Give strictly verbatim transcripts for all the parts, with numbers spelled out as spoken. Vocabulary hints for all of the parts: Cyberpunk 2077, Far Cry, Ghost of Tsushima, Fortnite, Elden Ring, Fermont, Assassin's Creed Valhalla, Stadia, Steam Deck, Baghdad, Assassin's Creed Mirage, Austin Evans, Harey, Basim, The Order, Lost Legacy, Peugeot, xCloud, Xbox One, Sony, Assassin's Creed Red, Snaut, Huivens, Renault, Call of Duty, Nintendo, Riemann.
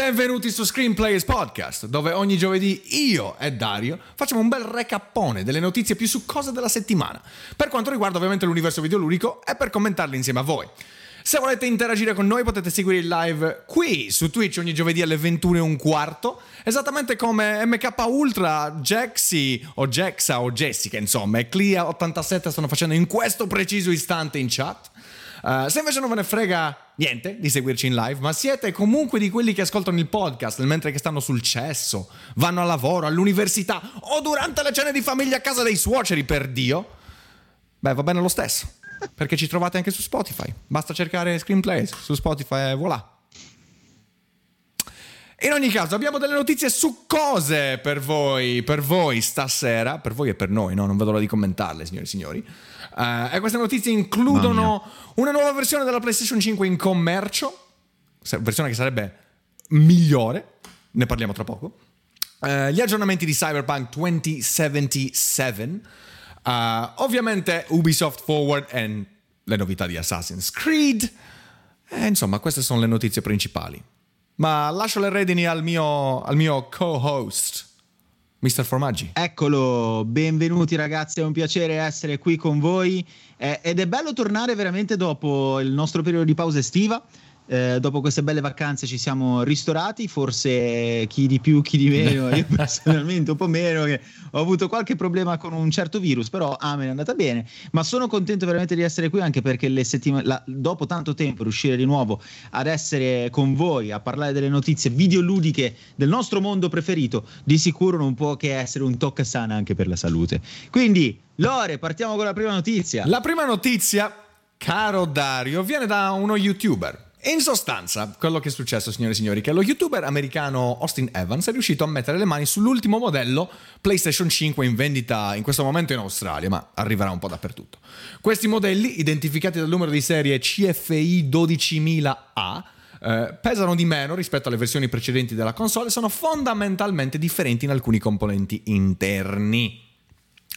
Benvenuti su Screenplayers Podcast, dove ogni giovedì io e Dario facciamo un bel recappone delle notizie più succose della settimana, per quanto riguarda ovviamente l'universo videoludico, e per commentarle insieme a voi. Se volete interagire con noi potete seguire il live qui su Twitch ogni giovedì alle ventuno e un quarto, esattamente come M K Ultra, Jaxi o Jaxa o Jessica, insomma, e Clia ottantasette stanno facendo in questo preciso istante in chat. Uh, se invece non ve ne frega niente di seguirci in live, ma siete comunque di quelli che ascoltano il podcast mentre che stanno sul cesso, vanno al lavoro, all'università o durante le cene di famiglia a casa dei suoceri, per Dio, beh, va bene lo stesso, perché ci trovate anche su Spotify. Basta cercare Screenplays su Spotify e voilà. In ogni caso abbiamo delle notizie succose per voi, per voi stasera, per voi e per noi, no? Non vedo l'ora di commentarle, signori e signori. Uh, e queste notizie includono una nuova versione della PlayStation cinque in commercio, versione che sarebbe migliore, ne parliamo tra poco. Uh, gli aggiornamenti di Cyberpunk duemilasettantasette, uh, ovviamente Ubisoft Forward e le novità di Assassin's Creed. E insomma, queste sono le notizie principali. Ma lascio le redini al mio, al mio co-host, mister Formaggi. Eccolo, benvenuti ragazzi, è un piacere essere qui con voi, eh, ed è bello tornare veramente dopo il nostro periodo di pausa estiva. Eh, dopo queste belle vacanze ci siamo ristorati, forse chi di più chi di meno, io personalmente un po' meno, che ho avuto qualche problema con un certo virus, però a ah, me è andata bene, ma sono contento veramente di essere qui, anche perché le settima- la- dopo tanto tempo riuscire di nuovo ad essere con voi a parlare delle notizie videoludiche del nostro mondo preferito di sicuro non può che essere un tocca sana anche per la salute. Quindi Lore, partiamo con la prima notizia. La prima notizia, caro Dario, viene da uno youtuber. In sostanza, quello che è successo, signore e signori, che lo youtuber americano Austin Evans è riuscito a mettere le mani sull'ultimo modello PlayStation cinque in vendita in questo momento in Australia, ma arriverà un po' dappertutto. Questi modelli, identificati dal numero di serie C F I dodicimila A, eh, pesano di meno rispetto alle versioni precedenti della console e sono fondamentalmente differenti in alcuni componenti interni.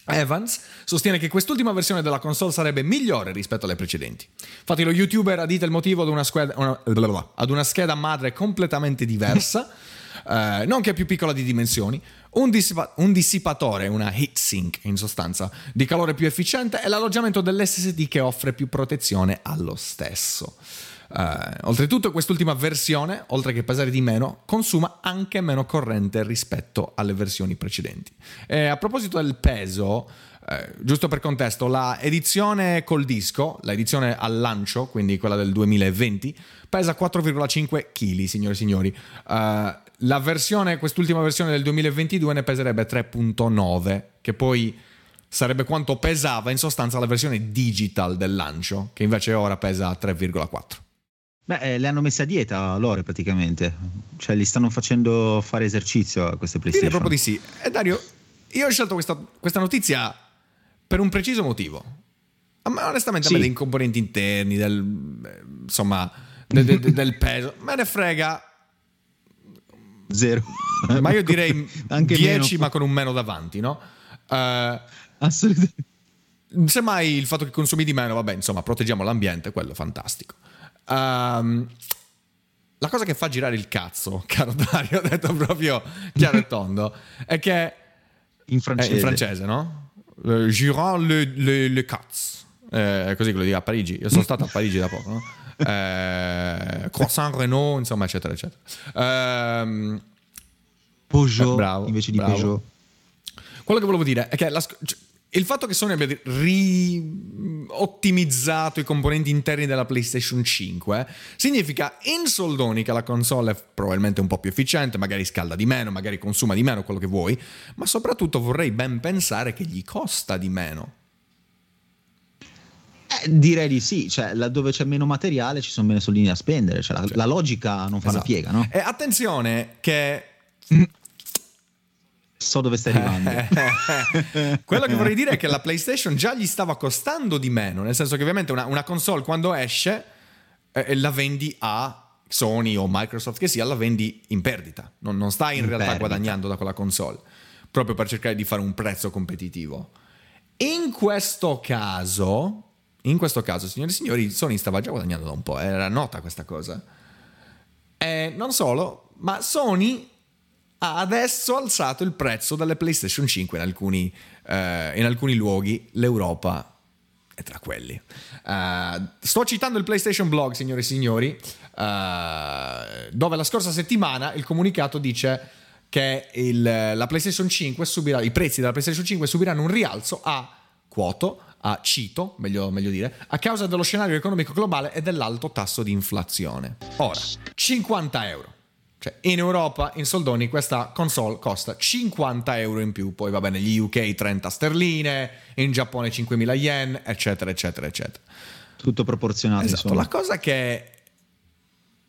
Evans sostiene che quest'ultima versione della console sarebbe migliore rispetto alle precedenti. Infatti lo youtuber addita il motivo ad una, scheda, una, bla bla, ad una scheda madre completamente diversa, eh, nonché più piccola di dimensioni, un, dissipa- un dissipatore, una heatsink in sostanza, di calore più efficiente e l'alloggiamento dell'esse esse di che offre più protezione allo stesso. Eh, oltretutto quest'ultima versione, oltre che pesare di meno, consuma anche meno corrente rispetto alle versioni precedenti. E a proposito del peso, eh, giusto per contesto, la edizione col disco, la edizione al lancio, quindi quella del duemilaventi, pesa quattro virgola cinque chili, signore e signori. Eh, la versione, quest'ultima versione del duemilaventidue ne peserebbe tre virgola nove, che poi sarebbe quanto pesava in sostanza la versione digital del lancio, che invece ora pesa tre virgola quattro. Beh, eh, le hanno messe a dieta loro praticamente, cioè li stanno facendo fare esercizio a queste PlayStation. Direi proprio di sì. E Dario, io ho scelto questa, questa notizia per un preciso motivo. Ma onestamente sì, a me dei componenti interni, del insomma, del, del, del peso, me ne frega zero. Ma io direi anche dieci, ma con un meno davanti, no? Uh, Assolutamente. Semmai il fatto che consumi di meno, vabbè, insomma, proteggiamo l'ambiente, quello è fantastico. Um, la cosa che fa girare il cazzo, caro Dario, ho detto proprio chiaro e tondo, è che in francese, eh, in francese no? Le, girant le, le, le cazzo, eh, è così che lo dico a Parigi. Io sono stato a Parigi da poco, no? eh, Croissant Renault, insomma, eccetera, eccetera. Um, Peugeot, eh, bravo, invece di bravo. Peugeot. Quello che volevo dire è che la sc- il fatto che Sony abbia riottimizzato i componenti interni della PlayStation cinque significa in soldoni che la console è probabilmente un po' più efficiente, magari scalda di meno, magari consuma di meno, quello che vuoi, ma soprattutto vorrei ben pensare che gli costa di meno. Eh, direi di sì, cioè laddove c'è meno materiale ci sono meno soldini da spendere, cioè la, cioè. la logica non fa esatto. la piega, no? E attenzione che... Mm. so dove stai arrivando. Quello che vorrei dire è che la PlayStation già gli stava costando di meno, nel senso che ovviamente una, una console quando esce eh, la vendi a Sony o Microsoft che sia, la vendi in perdita, non, non stai in, in realtà perdita. guadagnando da quella console, proprio per cercare di fare un prezzo competitivo. In questo caso, in questo caso, signori e signori, Sony stava già guadagnando da un po', era nota questa cosa. E non solo, ma Sony ha adesso alzato il prezzo delle PlayStation cinque in alcuni, eh, in alcuni luoghi, l'Europa è tra quelli. Uh, sto citando il PlayStation Blog, signore e signori, uh, dove la scorsa settimana il comunicato dice che il, la PlayStation cinque subirà, i prezzi della PlayStation cinque subiranno un rialzo a quoto, a cito, meglio, meglio dire, a causa dello scenario economico globale e dell'alto tasso di inflazione. Ora, cinquanta euro. Cioè, in Europa, in soldoni, questa console costa cinquanta euro in più. Poi va bene, gli U K trenta sterline, in Giappone cinquemila yen, eccetera, eccetera, eccetera. Tutto proporzionato. Esatto. Insomma. La cosa che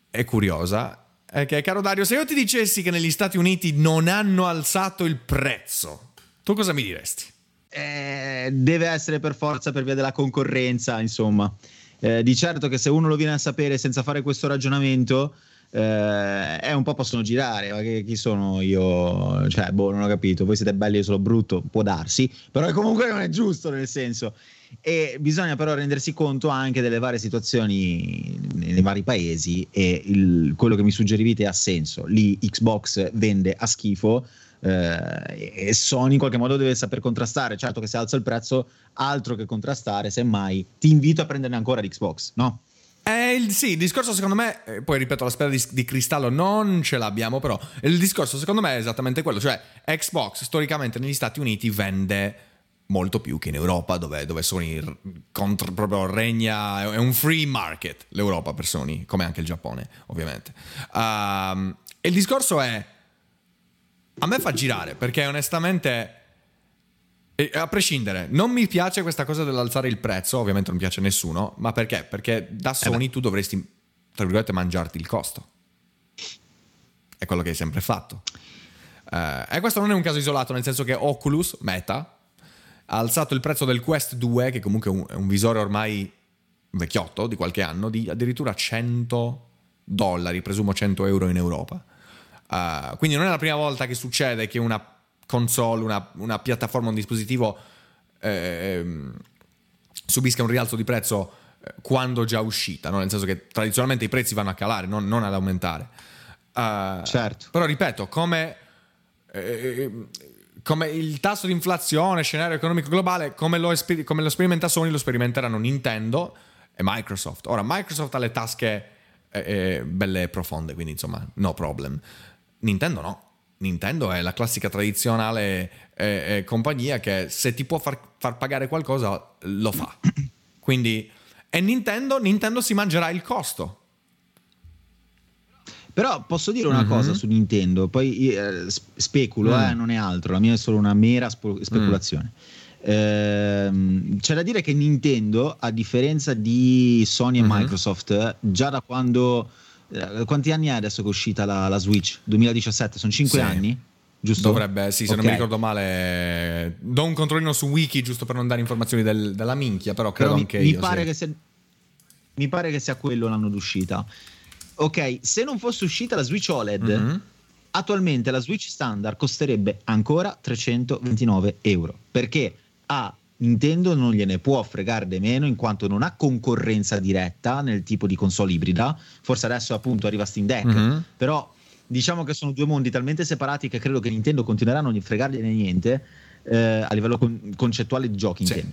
è curiosa è che, caro Dario, se io ti dicessi che negli Stati Uniti non hanno alzato il prezzo, tu cosa mi diresti? Eh, deve essere per forza per via della concorrenza, insomma. Eh, di certo che se uno lo viene a sapere senza fare questo ragionamento... Eh, è un po' possono girare, ma che, chi sono io? Cioè, boh, non ho capito. Voi siete belli, io sono brutto, può darsi, però comunque non è giusto, nel senso. E bisogna però rendersi conto anche delle varie situazioni nei vari paesi. E il, quello che mi suggerivete ha senso. Lì Xbox vende a schifo, eh, e Sony in qualche modo deve saper contrastare. Certo che se alza il prezzo, altro che contrastare, semmai ti invito a prenderne ancora l'Xbox, no? Eh, il, sì, il discorso secondo me, eh, poi ripeto, la sfera di, di cristallo non ce l'abbiamo, però il discorso secondo me è esattamente quello, cioè Xbox storicamente negli Stati Uniti vende molto più che in Europa, dove, dove Sony contro, proprio regna, è un free market l'Europa per Sony, come anche il Giappone ovviamente. Um, e il discorso è, a me fa girare, perché onestamente... E a prescindere, non mi piace questa cosa dell'alzare il prezzo, ovviamente non piace a nessuno, ma perché? Perché da Sony eh tu dovresti, tra virgolette, mangiarti il costo. È quello che hai sempre fatto. Uh, e questo non è un caso isolato, nel senso che Oculus, Meta, ha alzato il prezzo del Quest due, che comunque è un, è un visore ormai vecchiotto, di qualche anno, di addirittura cento dollari, presumo cento euro in Europa. Uh, quindi non è la prima volta che succede che una console, una, una piattaforma, un dispositivo eh, subisca un rialzo di prezzo quando già uscita, no? Nel senso che tradizionalmente i prezzi vanno a calare, non, non ad aumentare. Uh, certo. Però ripeto, come, eh, come il tasso di inflazione, scenario economico globale, come lo, esper- come lo sperimenta Sony, lo sperimenteranno Nintendo e Microsoft. Ora, Microsoft ha le tasche eh, eh, belle e profonde, quindi insomma, no problem. Nintendo no. Nintendo è la classica tradizionale eh, eh, compagnia che se ti può far, far pagare qualcosa lo fa, quindi e Nintendo, Nintendo si mangerà il costo. Però posso dire una mm-hmm. cosa su Nintendo, poi eh, speculo, mm. eh, non è altro, la mia è solo una mera spo- speculazione. mm. Ehm, c'è da dire che Nintendo, a differenza di Sony e mm-hmm. Microsoft, già da quando... Quanti anni è adesso che è uscita la, la Switch? duemiladiciassette, sono cinque sì. anni? Giusto? Dovrebbe, sì, se okay. non mi ricordo male. Do un controllino su Wiki giusto per non dare informazioni del, della minchia, però credo però mi, anche mi io. Pare sì. che sia, mi pare che sia quello l'anno d'uscita. Ok, se non fosse uscita la Switch O L E D, mm-hmm. attualmente la Switch standard costerebbe ancora trecentoventinove euro. Perché ha... Nintendo non gliene può fregare di meno, in quanto non ha concorrenza diretta nel tipo di console ibrida. Forse adesso appunto arriva Steam Deck, mm-hmm. però diciamo che sono due mondi talmente separati che credo che Nintendo continuerà a non fregargliene niente eh, a livello con- concettuale di giochi, sì.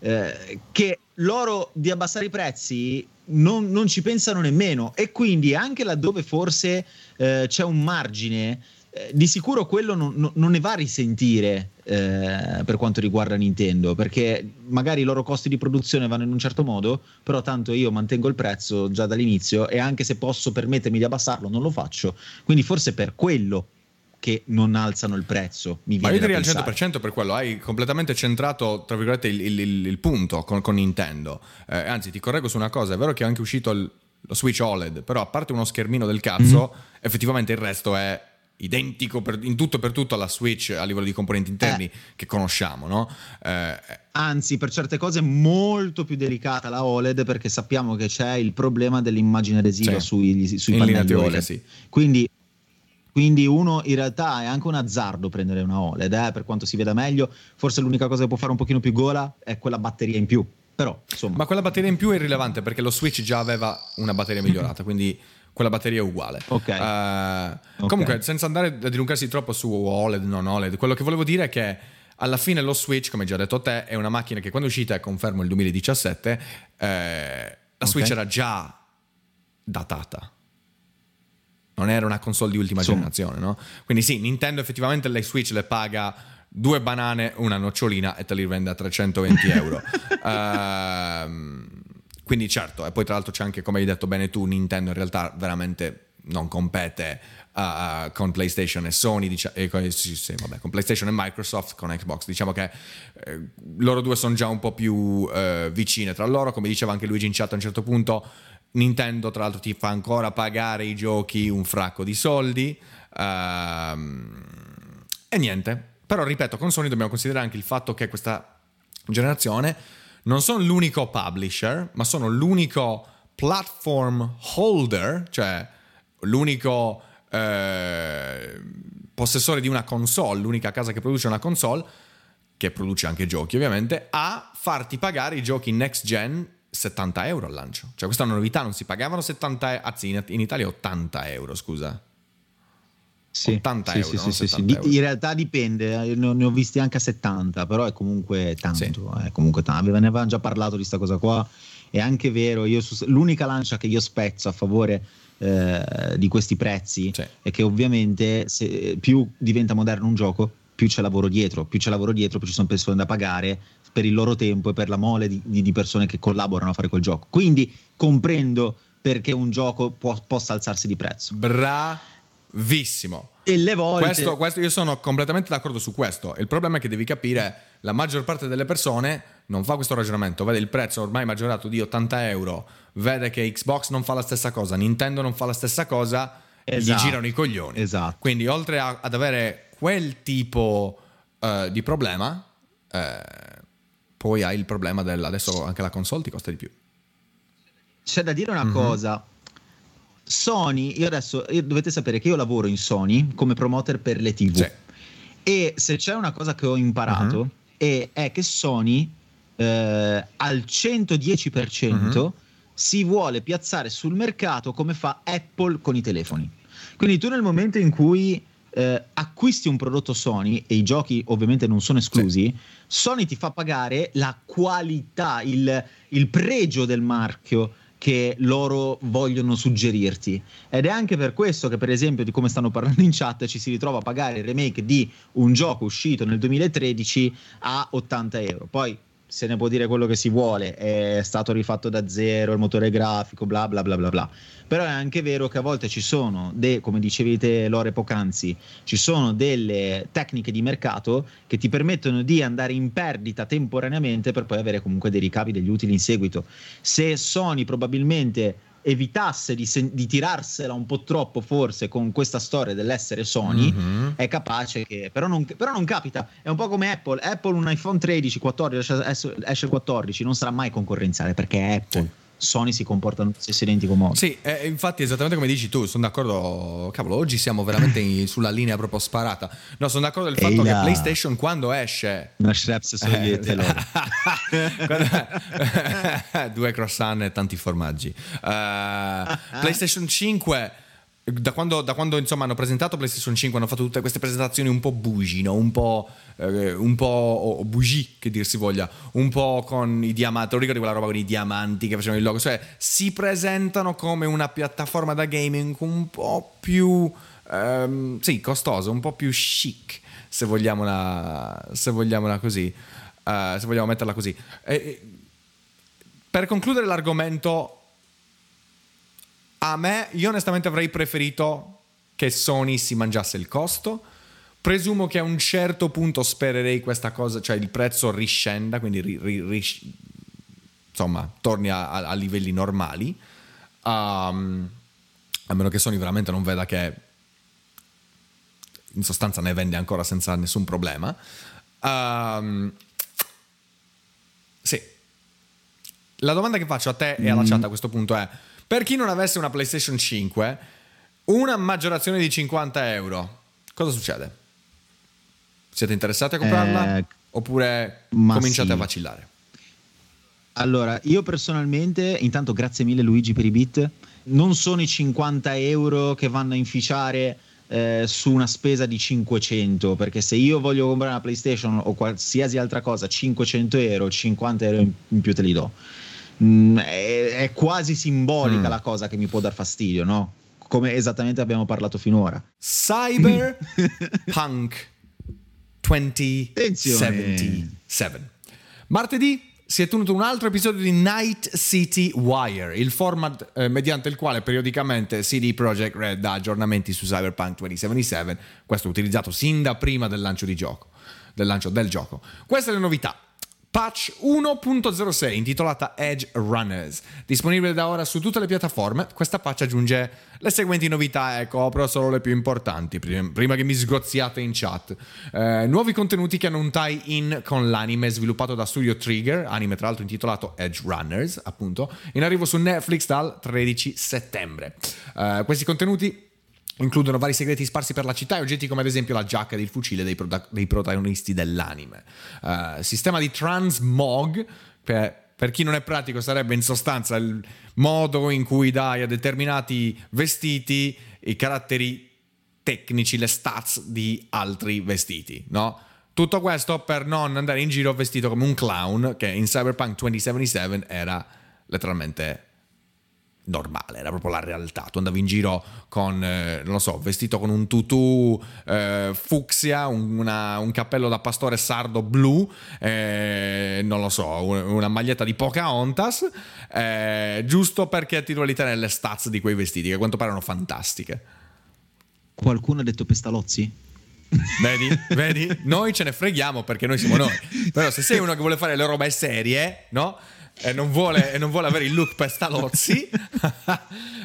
eh, che loro di abbassare i prezzi non, non ci pensano nemmeno, e quindi anche laddove forse eh, c'è un margine, Eh, di sicuro quello non, non ne va a risentire eh, per quanto riguarda Nintendo, perché magari i loro costi di produzione vanno in un certo modo, però tanto io mantengo il prezzo già dall'inizio, e anche se posso permettermi di abbassarlo non lo faccio, quindi forse per quello che non alzano il prezzo mi viene da pensare. Ma io direi al cento per cento per quello, hai completamente centrato tra virgolette il, il, il, il punto con, con Nintendo. Eh, anzi, ti correggo su una cosa, è vero che è anche uscito il, lo Switch O L E D, però a parte uno schermino del cazzo, mm-hmm. effettivamente il resto è identico per, in tutto e per tutto alla Switch a livello di componenti interni eh. che conosciamo, no? Eh, Anzi, per certe cose è molto più delicata la O L E D, perché sappiamo che c'è il problema dell'immagine resiva sì. sui, sui pannelli teorica, O L E D. Sì. Quindi, quindi uno in realtà è anche un azzardo prendere una O L E D, eh, per quanto si veda meglio. Forse l'unica cosa che può fare un pochino più gola è quella batteria in più. Però, insomma. Ma quella batteria in più è irrilevante, perché lo Switch già aveva una batteria migliorata, quindi quella batteria è uguale. Okay. Uh, okay. Comunque, senza andare a dilungarsi troppo su O L E D, non O L E D, quello che volevo dire è che alla fine lo Switch, come già detto a te, è una macchina che quando è uscita, confermo il duemiladiciassette, eh, la Switch okay. era già datata. Non era una console di ultima Insomma. generazione, no? Quindi sì, Nintendo effettivamente le Switch le paga due banane, una nocciolina e te li vende a trecentoventi euro. uh, quindi certo, e poi tra l'altro c'è anche, come hai detto bene tu, Nintendo in realtà veramente non compete uh, con PlayStation e Sony, dicia- e con, sì, sì, vabbè, con PlayStation e Microsoft, con Xbox. Diciamo che eh, loro due sono già un po' più eh, vicine tra loro, come diceva anche Luigi in chat a un certo punto. Nintendo tra l'altro ti fa ancora pagare i giochi un fracco di soldi, ehm, e niente. Però ripeto, con Sony dobbiamo considerare anche il fatto che questa generazione non sono l'unico publisher, ma sono l'unico platform holder, cioè l'unico eh, possessore di una console, l'unica casa che produce una console, che produce anche giochi ovviamente, a farti pagare i giochi next gen settanta euro al lancio. Cioè questa è una novità, non si pagavano settanta, anzi in, in Italia ottanta euro, scusa. Sì, ottanta sì, euro, sì, non sì, sì. euro. In realtà dipende, ne ho visti anche a settanta, però è comunque tanto, sì. è comunque tanto. Ne avevamo già parlato di sta cosa qua. È anche vero, io su, l'unica lancia che io spezzo a favore eh, di questi prezzi sì. è che ovviamente se più diventa moderno un gioco, più c'è lavoro dietro, più c'è lavoro dietro, più ci sono persone da pagare per il loro tempo e per la mole di, di persone che collaborano a fare quel gioco. Quindi comprendo perché un gioco può, possa alzarsi di prezzo. Bravissimo. E le volte... Questo, questo, io sono completamente d'accordo su questo. Il problema è che devi capire, la maggior parte delle persone non fa questo ragionamento. Vede il prezzo ormai maggiorato di ottanta euro, vede che Xbox non fa la stessa cosa, Nintendo non fa la stessa cosa, esatto. gli girano i coglioni. Esatto. Quindi oltre a, ad avere quel tipo uh, di problema... Uh, poi hai il problema del adesso anche la console ti costa di più. C'è da dire una mm-hmm. cosa. Sony, io adesso io, dovete sapere che io lavoro in Sony come promoter per le tivù. Sì. E se c'è una cosa che ho imparato mm-hmm. è, è che Sony eh, al cento dieci per cento mm-hmm. si vuole piazzare sul mercato come fa Apple con i telefoni. Quindi tu nel momento in cui Eh, acquisti un prodotto Sony e i giochi ovviamente non sono esclusi, sì. Sony ti fa pagare la qualità, il, il pregio del marchio che loro vogliono suggerirti, ed è anche per questo che per esempio, di come stanno parlando in chat, ci si ritrova a pagare il remake di un gioco uscito nel duemilatredici a ottanta euro. Poi se ne può dire quello che si vuole, è stato rifatto da zero, il motore grafico, bla bla bla bla bla. Però è anche vero che a volte ci sono, de, come dicevi te Lore poc'anzi, ci sono delle tecniche di mercato che ti permettono di andare in perdita temporaneamente per poi avere comunque dei ricavi, degli utili in seguito. Se Sony probabilmente evitasse di, sen- di tirarsela un po' troppo forse con questa storia dell'essere Sony, mm-hmm. è capace che però non, però non capita, è un po' come Apple. Apple un iPhone tredici, quattordici, esce il quattordice, non sarà mai concorrenziale perché è Apple. Sì. Sony si comporta nello stesso identico modo. Sì, eh, infatti esattamente come dici tu, sono d'accordo. Cavolo, oggi siamo veramente in, sulla linea proprio sparata. No, sono d'accordo del Ehi fatto la... che PlayStation quando esce una Schreps soviete eh, quando... due croissant e tanti formaggi. uh, PlayStation cinque, da quando, da quando insomma hanno presentato PlayStation cinque, hanno fatto tutte queste presentazioni un po' bougie, no? un po' eh, un po' oh, bougie che dir si voglia, un po' con i diamanti. Te lo ricordi quella roba con i diamanti che facevano il logo? Cioè si presentano come una piattaforma da gaming un po' più ehm, sì, costosa, un po' più chic, se vogliamo una, se vogliamo una così uh, se vogliamo metterla così. E, per concludere l'argomento, a me, io onestamente avrei preferito che Sony si mangiasse il costo. Presumo che a un certo punto spererei questa cosa, cioè il prezzo riscenda, quindi ri, ri, ri, insomma torni a, a livelli normali, um, a meno che Sony veramente non veda che in sostanza ne vende ancora senza nessun problema. um, sì, la domanda che faccio a te e alla mm. chat a questo punto è: per chi non avesse una PlayStation cinque, una maggiorazione di cinquanta euro, cosa succede? Siete interessati a comprarla? Eh, oppure cominciate sì. a vacillare? Allora, io personalmente, intanto grazie mille Luigi per i bit, non sono i cinquanta euro che vanno a inficiare eh, su una spesa di cinquecento, perché se io voglio comprare una PlayStation o qualsiasi altra cosa, cinquecento euro, cinquanta euro in più te li do. Mm, è, è quasi simbolica mm. la cosa che mi può dar fastidio, no? Come esattamente abbiamo parlato finora. Cyberpunk duemilasettantasette. Martedì si è tenuto un altro episodio di Night City Wire, il format eh, mediante il quale periodicamente C D Projekt Red dà aggiornamenti su Cyberpunk duemilasettantasette, questo utilizzato sin da prima del lancio di gioco, del lancio del gioco. Questa è la novità. Patch uno punto zero sei, intitolata Edge Runners, disponibile da ora su tutte le piattaforme. Questa patch aggiunge le seguenti novità, e copro solo le più importanti, prima che mi sgrozziate in chat. Eh, nuovi contenuti che hanno un tie-in con l'anime sviluppato da Studio Trigger, anime tra l'altro intitolato Edge Runners, appunto, in arrivo su Netflix dal tredici settembre. Eh, questi contenuti includono vari segreti sparsi per la città e oggetti come ad esempio la giacca ed il fucile dei, proda- dei protagonisti dell'anime. Uh, sistema di transmog, per, per chi non è pratico sarebbe in sostanza il modo in cui dai a determinati vestiti i caratteri tecnici, le stats di altri vestiti, no? Tutto questo per non andare in giro vestito come un clown, che in Cyberpunk duemilasettantasette era letteralmente normale, era proprio la realtà. Tu andavi in giro con, eh, non lo so, vestito con un tutù eh, fucsia, un, una, un cappello da pastore sardo blu, eh, non lo so, una maglietta di Pocahontas, eh, giusto perché ti dovevi tenere le stats di quei vestiti, che a quanto pare erano fantastiche. Qualcuno ha detto pestalozzi? Vedi, vedi, noi ce ne freghiamo perché noi siamo noi. Però se sei uno che vuole fare le robe serie, no? E non vuole, e non vuole avere il look pestalozzi eh,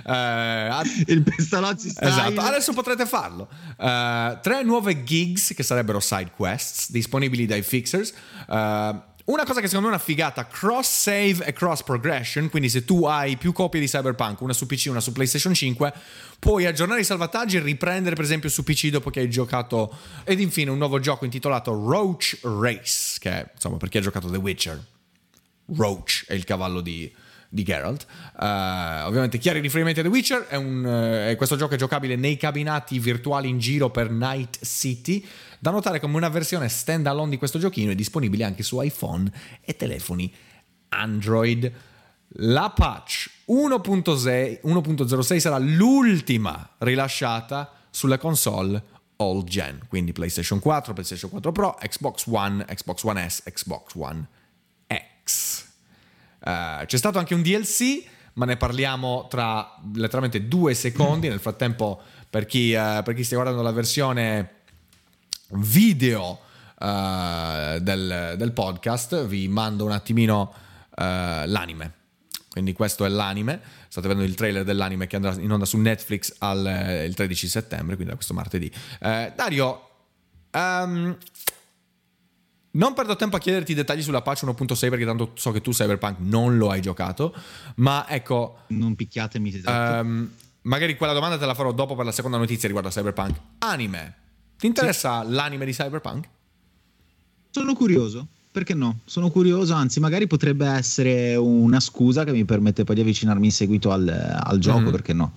ad... il pestalozzi style. Esatto, adesso potrete farlo. Uh, tre nuove gigs che sarebbero side quests disponibili dai fixers. Uh, una cosa che secondo me è una figata: cross save e cross progression, quindi se tu hai più copie di Cyberpunk, una su P C e una su PlayStation cinque, puoi aggiornare i salvataggi e riprendere per esempio su P C dopo che hai giocato. Ed infine un nuovo gioco intitolato Roach Race, che è, insomma, per chi ha giocato The Witcher, Roach è il cavallo di, di Geralt. Uh, ovviamente chiari riferimenti a The Witcher. È un, uh, è questo gioco è giocabile nei cabinati virtuali in giro per Night City. Da notare come una versione stand alone di questo giochino è disponibile anche su iPhone e telefoni Android. La patch uno punto zero sei sarà l'ultima rilasciata sulle console all gen, quindi PlayStation quattro, PlayStation quattro Pro, Xbox One, Xbox One S, Xbox One. Uh, c'è stato anche un D L C, ma ne parliamo tra letteralmente due secondi. Nel frattempo, per chi, uh, per chi stia guardando la versione video uh, del, del podcast, vi mando un attimino uh, l'anime. Quindi questo è l'anime. State vedendo il trailer dell'anime che andrà in onda su Netflix al, il tredici settembre, quindi da questo martedì. uh, Dario, um, non perdo tempo a chiederti dettagli sulla patch uno punto sei, perché tanto so che tu Cyberpunk non lo hai giocato, ma ecco... Non picchiatemi. Esatto. Um, magari quella domanda te la farò dopo per la seconda notizia riguardo a Cyberpunk. Anime. Ti interessa sì. l'anime di Cyberpunk? Sono curioso. Perché no? Sono curioso, anzi magari potrebbe essere una scusa che mi permette poi di avvicinarmi in seguito al, al gioco, mm-hmm. perché no?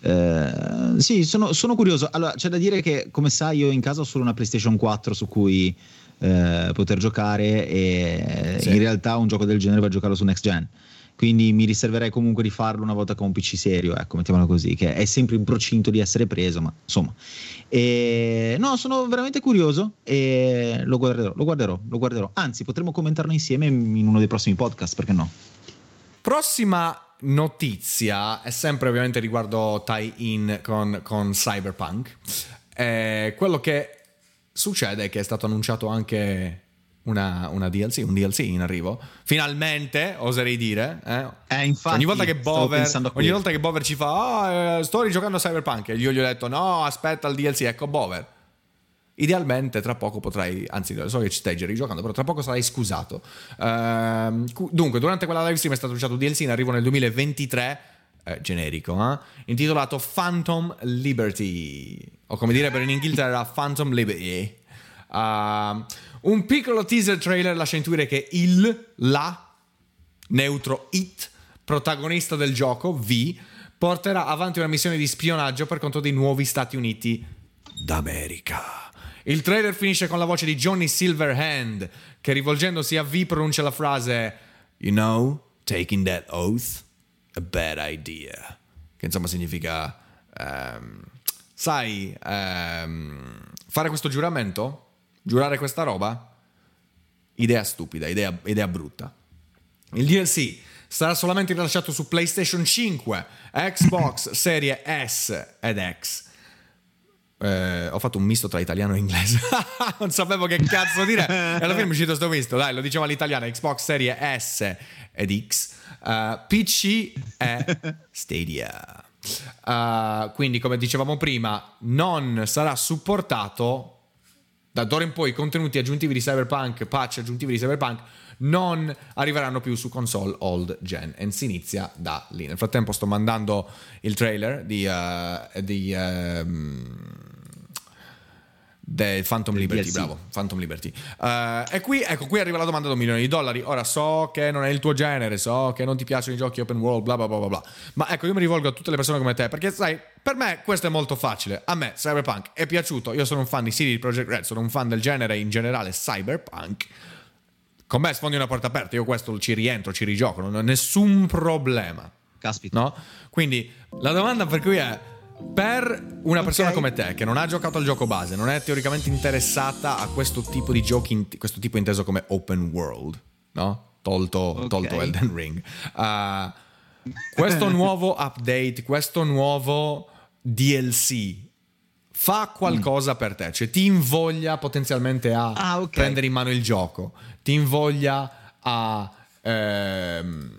Uh, sì, sono, sono curioso. Allora, c'è da dire che, come sai, io in casa ho solo una PlayStation quattro su cui... Eh, poter giocare, e sì. in realtà un gioco del genere va giocarlo su next gen, quindi mi riserverei comunque di farlo una volta che ho un P C serio, ecco, mettiamolo così, che è sempre in procinto di essere preso, ma insomma, e, no, sono veramente curioso e lo guarderò, lo guarderò, lo guarderò. Anzi, potremmo commentarlo insieme in uno dei prossimi podcast, perché no? Prossima notizia è sempre ovviamente riguardo tie-in con, con Cyberpunk. È quello che succede che è stato annunciato anche una, una D L C, un D L C in arrivo. Finalmente, oserei dire. Eh? Eh, infatti, ogni volta che Bover, ogni volta che Bover ci fa: "Ah, oh, eh, sto rigiocando a Cyberpunk", e io gli ho detto: "No, aspetta il D L C". Ecco, Bover, idealmente tra poco potrai, anzi so che ci stai già rigiocando, però tra poco sarai scusato. Ehm, dunque, durante quella live stream è stato annunciato un D L C in arrivo nel duemilaventitré, eh, generico, eh? intitolato Phantom Liberty, o come direbbero in Inghilterra Phantom Liberty. Uh, un piccolo teaser trailer lascia intuire che il la neutro it protagonista del gioco, V, porterà avanti una missione di spionaggio per conto dei nuovi Stati Uniti d'America. Il trailer finisce con la voce di Johnny Silverhand che, rivolgendosi a V, pronuncia la frase "You know, taking that oath? A bad idea." Che insomma significa um, sai um, fare questo giuramento? Giurare questa roba? Idea stupida, idea, idea brutta. Il D L C sarà solamente rilasciato su PlayStation cinque, Xbox Serie S ed X. Eh, ho fatto un misto tra italiano e inglese. Non sapevo che cazzo dire. E alla fine mi è uscito sto misto. Dai, lo dicevo all'italiana. Xbox Serie S ed X, uh, P C e Stadia. Uh, quindi, come dicevamo prima, non sarà supportato da d'ora in poi. I contenuti aggiuntivi di Cyberpunk, patch aggiuntivi di Cyberpunk, non arriveranno più su console old gen, e si inizia da lì. Nel frattempo sto mandando il trailer di uh, di uh, The Phantom Liberty, D L C. Bravo, Phantom Liberty. Uh, e qui, ecco, qui arriva la domanda da un milione di dollari. Ora, so che non è il tuo genere, so che non ti piacciono i giochi open world, bla bla bla bla, ma ecco, io mi rivolgo a tutte le persone come te, perché sai, per me questo è molto facile. A me Cyberpunk è piaciuto, io sono un fan di C D Projekt Red, sono un fan del genere in generale Cyberpunk. Con me sfondi una porta aperta, io questo ci rientro, ci rigioco, non ho nessun problema. Caspita. No? Quindi la domanda per cui è, per una persona okay. come te, che non ha giocato al gioco base, non è teoricamente interessata a questo tipo di giochi, in, questo tipo inteso come open world, no? Tolto, okay. tolto Elden Ring. Uh, questo nuovo update, questo nuovo D L C fa qualcosa mm. per te? Cioè ti invoglia potenzialmente a ah, okay. prendere in mano il gioco, ti invoglia a... Ehm,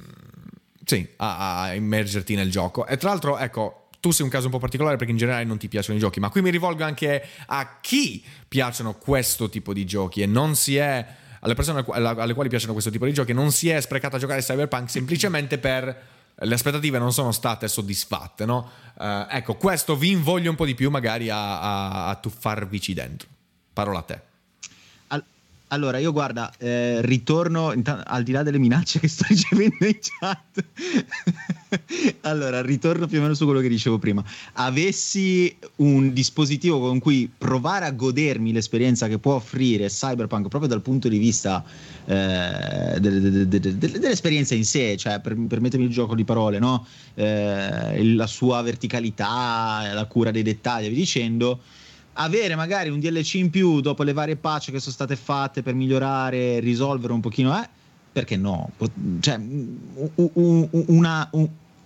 sì, a, a immergerti nel gioco. E tra l'altro, ecco, tu sei un caso un po' particolare perché in generale non ti piacciono i giochi, ma qui mi rivolgo anche a chi piacciono questo tipo di giochi e non si è, alle persone alle quali piacciono questo tipo di giochi, non si è sprecata a giocare a Cyberpunk semplicemente per le aspettative non sono state soddisfatte, no? Uh, ecco, questo vi invoglia un po' di più magari a, a, a tuffarvici dentro. Parola a te. Allora, io guarda, eh, ritorno intanto, al di là delle minacce che sto ricevendo in chat. Allora, ritorno più o meno su quello che dicevo prima. Avessi un dispositivo con cui provare a godermi l'esperienza che può offrire Cyberpunk proprio dal punto di vista eh, de- de- de- de- de- dell'esperienza in sé, cioè per- permettermi il gioco di parole, no? Eh, la sua verticalità, la cura dei dettagli, vi dicendo. Avere magari un D L C in più dopo le varie patch che sono state fatte per migliorare, risolvere un pochino, eh? Perché no? Cioè, una, una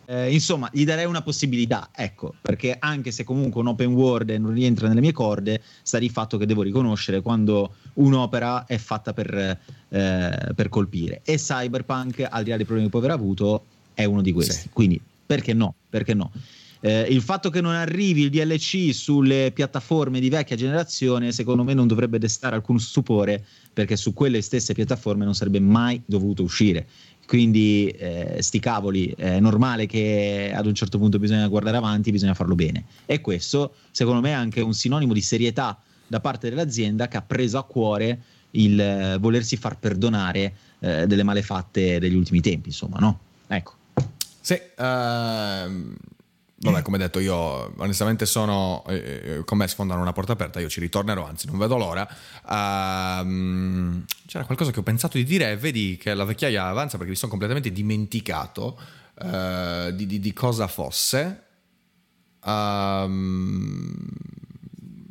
eh, insomma, gli darei una possibilità, ecco, perché anche se comunque un open world non rientra nelle mie corde, sta di fatto che devo riconoscere quando un'opera è fatta per, eh, per colpire. E Cyberpunk, al di là dei problemi che può aver avuto, è uno di questi. Sì. Quindi, perché no? Perché no? Eh, il fatto che non arrivi il D L C sulle piattaforme di vecchia generazione secondo me non dovrebbe destare alcun stupore, perché su quelle stesse piattaforme non sarebbe mai dovuto uscire, quindi eh, sti cavoli, è normale che ad un certo punto bisogna guardare avanti, bisogna farlo bene, e questo secondo me è anche un sinonimo di serietà da parte dell'azienda che ha preso a cuore il eh, volersi far perdonare eh, delle malefatte degli ultimi tempi, insomma, no? Ecco. Sì, uh... vabbè, come detto, io onestamente sono eh, con me sfondano una porta aperta, io ci ritornerò, anzi non vedo l'ora. Uh, c'era qualcosa che ho pensato di dire e vedi che la vecchiaia avanza, perché mi sono completamente dimenticato uh, di, di, di cosa fosse. Um,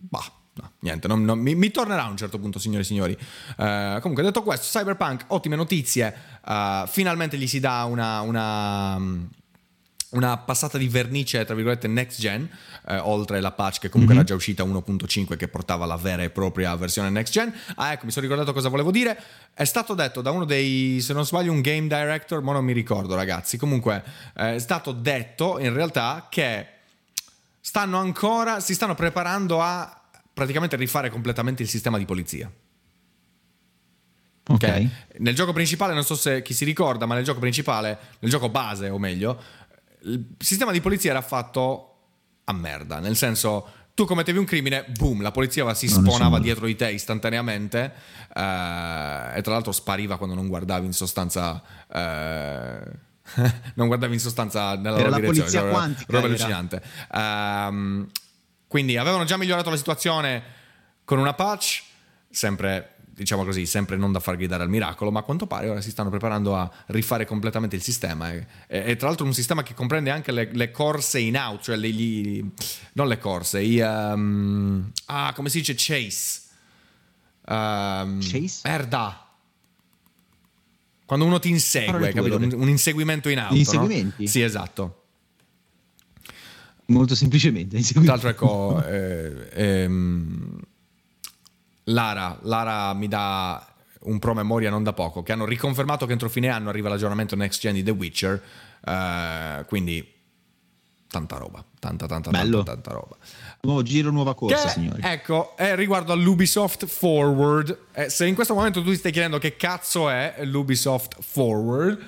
bah, no, niente, non, non, mi, mi tornerà a un certo punto, signori e signori. Uh, comunque, detto questo, Cyberpunk, ottime notizie, uh, finalmente gli si dà una... una una passata di vernice, tra virgolette, next gen, eh, oltre la patch che comunque mm-hmm. era già uscita uno punto cinque che portava la vera e propria versione next gen. Ah, ecco, mi sono ricordato cosa volevo dire. È stato detto da uno dei, se non sbaglio, un game director, ma non mi ricordo, ragazzi. Comunque eh, è stato detto in realtà che stanno ancora, si stanno preparando a praticamente rifare completamente il sistema di polizia. Ok, okay. Nel gioco principale, non so se chi si ricorda, ma nel gioco principale, nel gioco base o meglio, il sistema di polizia era fatto a merda, nel senso, tu commettevi un crimine, boom, la polizia si spawnava dietro di te istantaneamente eh, e tra l'altro spariva quando non guardavi, in sostanza eh, non guardavi in sostanza nella loro direzione, polizia quantica, roba allucinante. Um, quindi avevano già migliorato la situazione con una patch, sempre diciamo così, sempre non da far gridare al miracolo, ma a quanto pare ora si stanno preparando a rifare completamente il sistema, e, e, e tra l'altro un sistema che comprende anche le, le corse in out, cioè le, gli, non le corse i, um, ah come si dice chase um, chase? merda quando uno ti insegue, capito? Un, un inseguimento in auto. Gli inseguimenti? No? Sì, esatto. Molto semplicemente. Tra l'altro, ecco, eh, ehm, Lara, Lara mi dà un promemoria non da poco, che hanno riconfermato che entro fine anno arriva l'aggiornamento next gen di The Witcher, eh, quindi tanta roba, tanta tanta Bello. tanta tanta roba. Nuovo giro, nuova corsa, che, signori. Ecco, eh, riguardo all'Ubisoft Forward, eh, se in questo momento tu ti stai chiedendo che cazzo è l'Ubisoft Forward,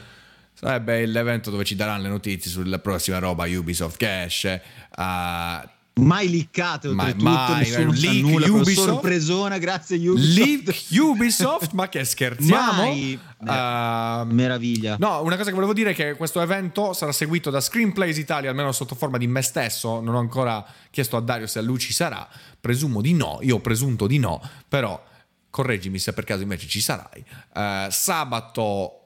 sarebbe l'evento dove ci daranno le notizie sulla prossima roba Ubisoft che esce. Uh, mai leakate oltretutto, mai, nessuno sa nulla, per sorpresona, grazie Ubisoft. Leak Ubisoft, ma che scherziamo? Mai. Uh, meraviglia. No, una cosa che volevo dire è che questo evento sarà seguito da Screenplays Italia, almeno sotto forma di me stesso. Non ho ancora chiesto a Dario se a lui ci sarà, presumo di no, io ho presunto di no, però correggimi se per caso invece ci sarai. Uh, sabato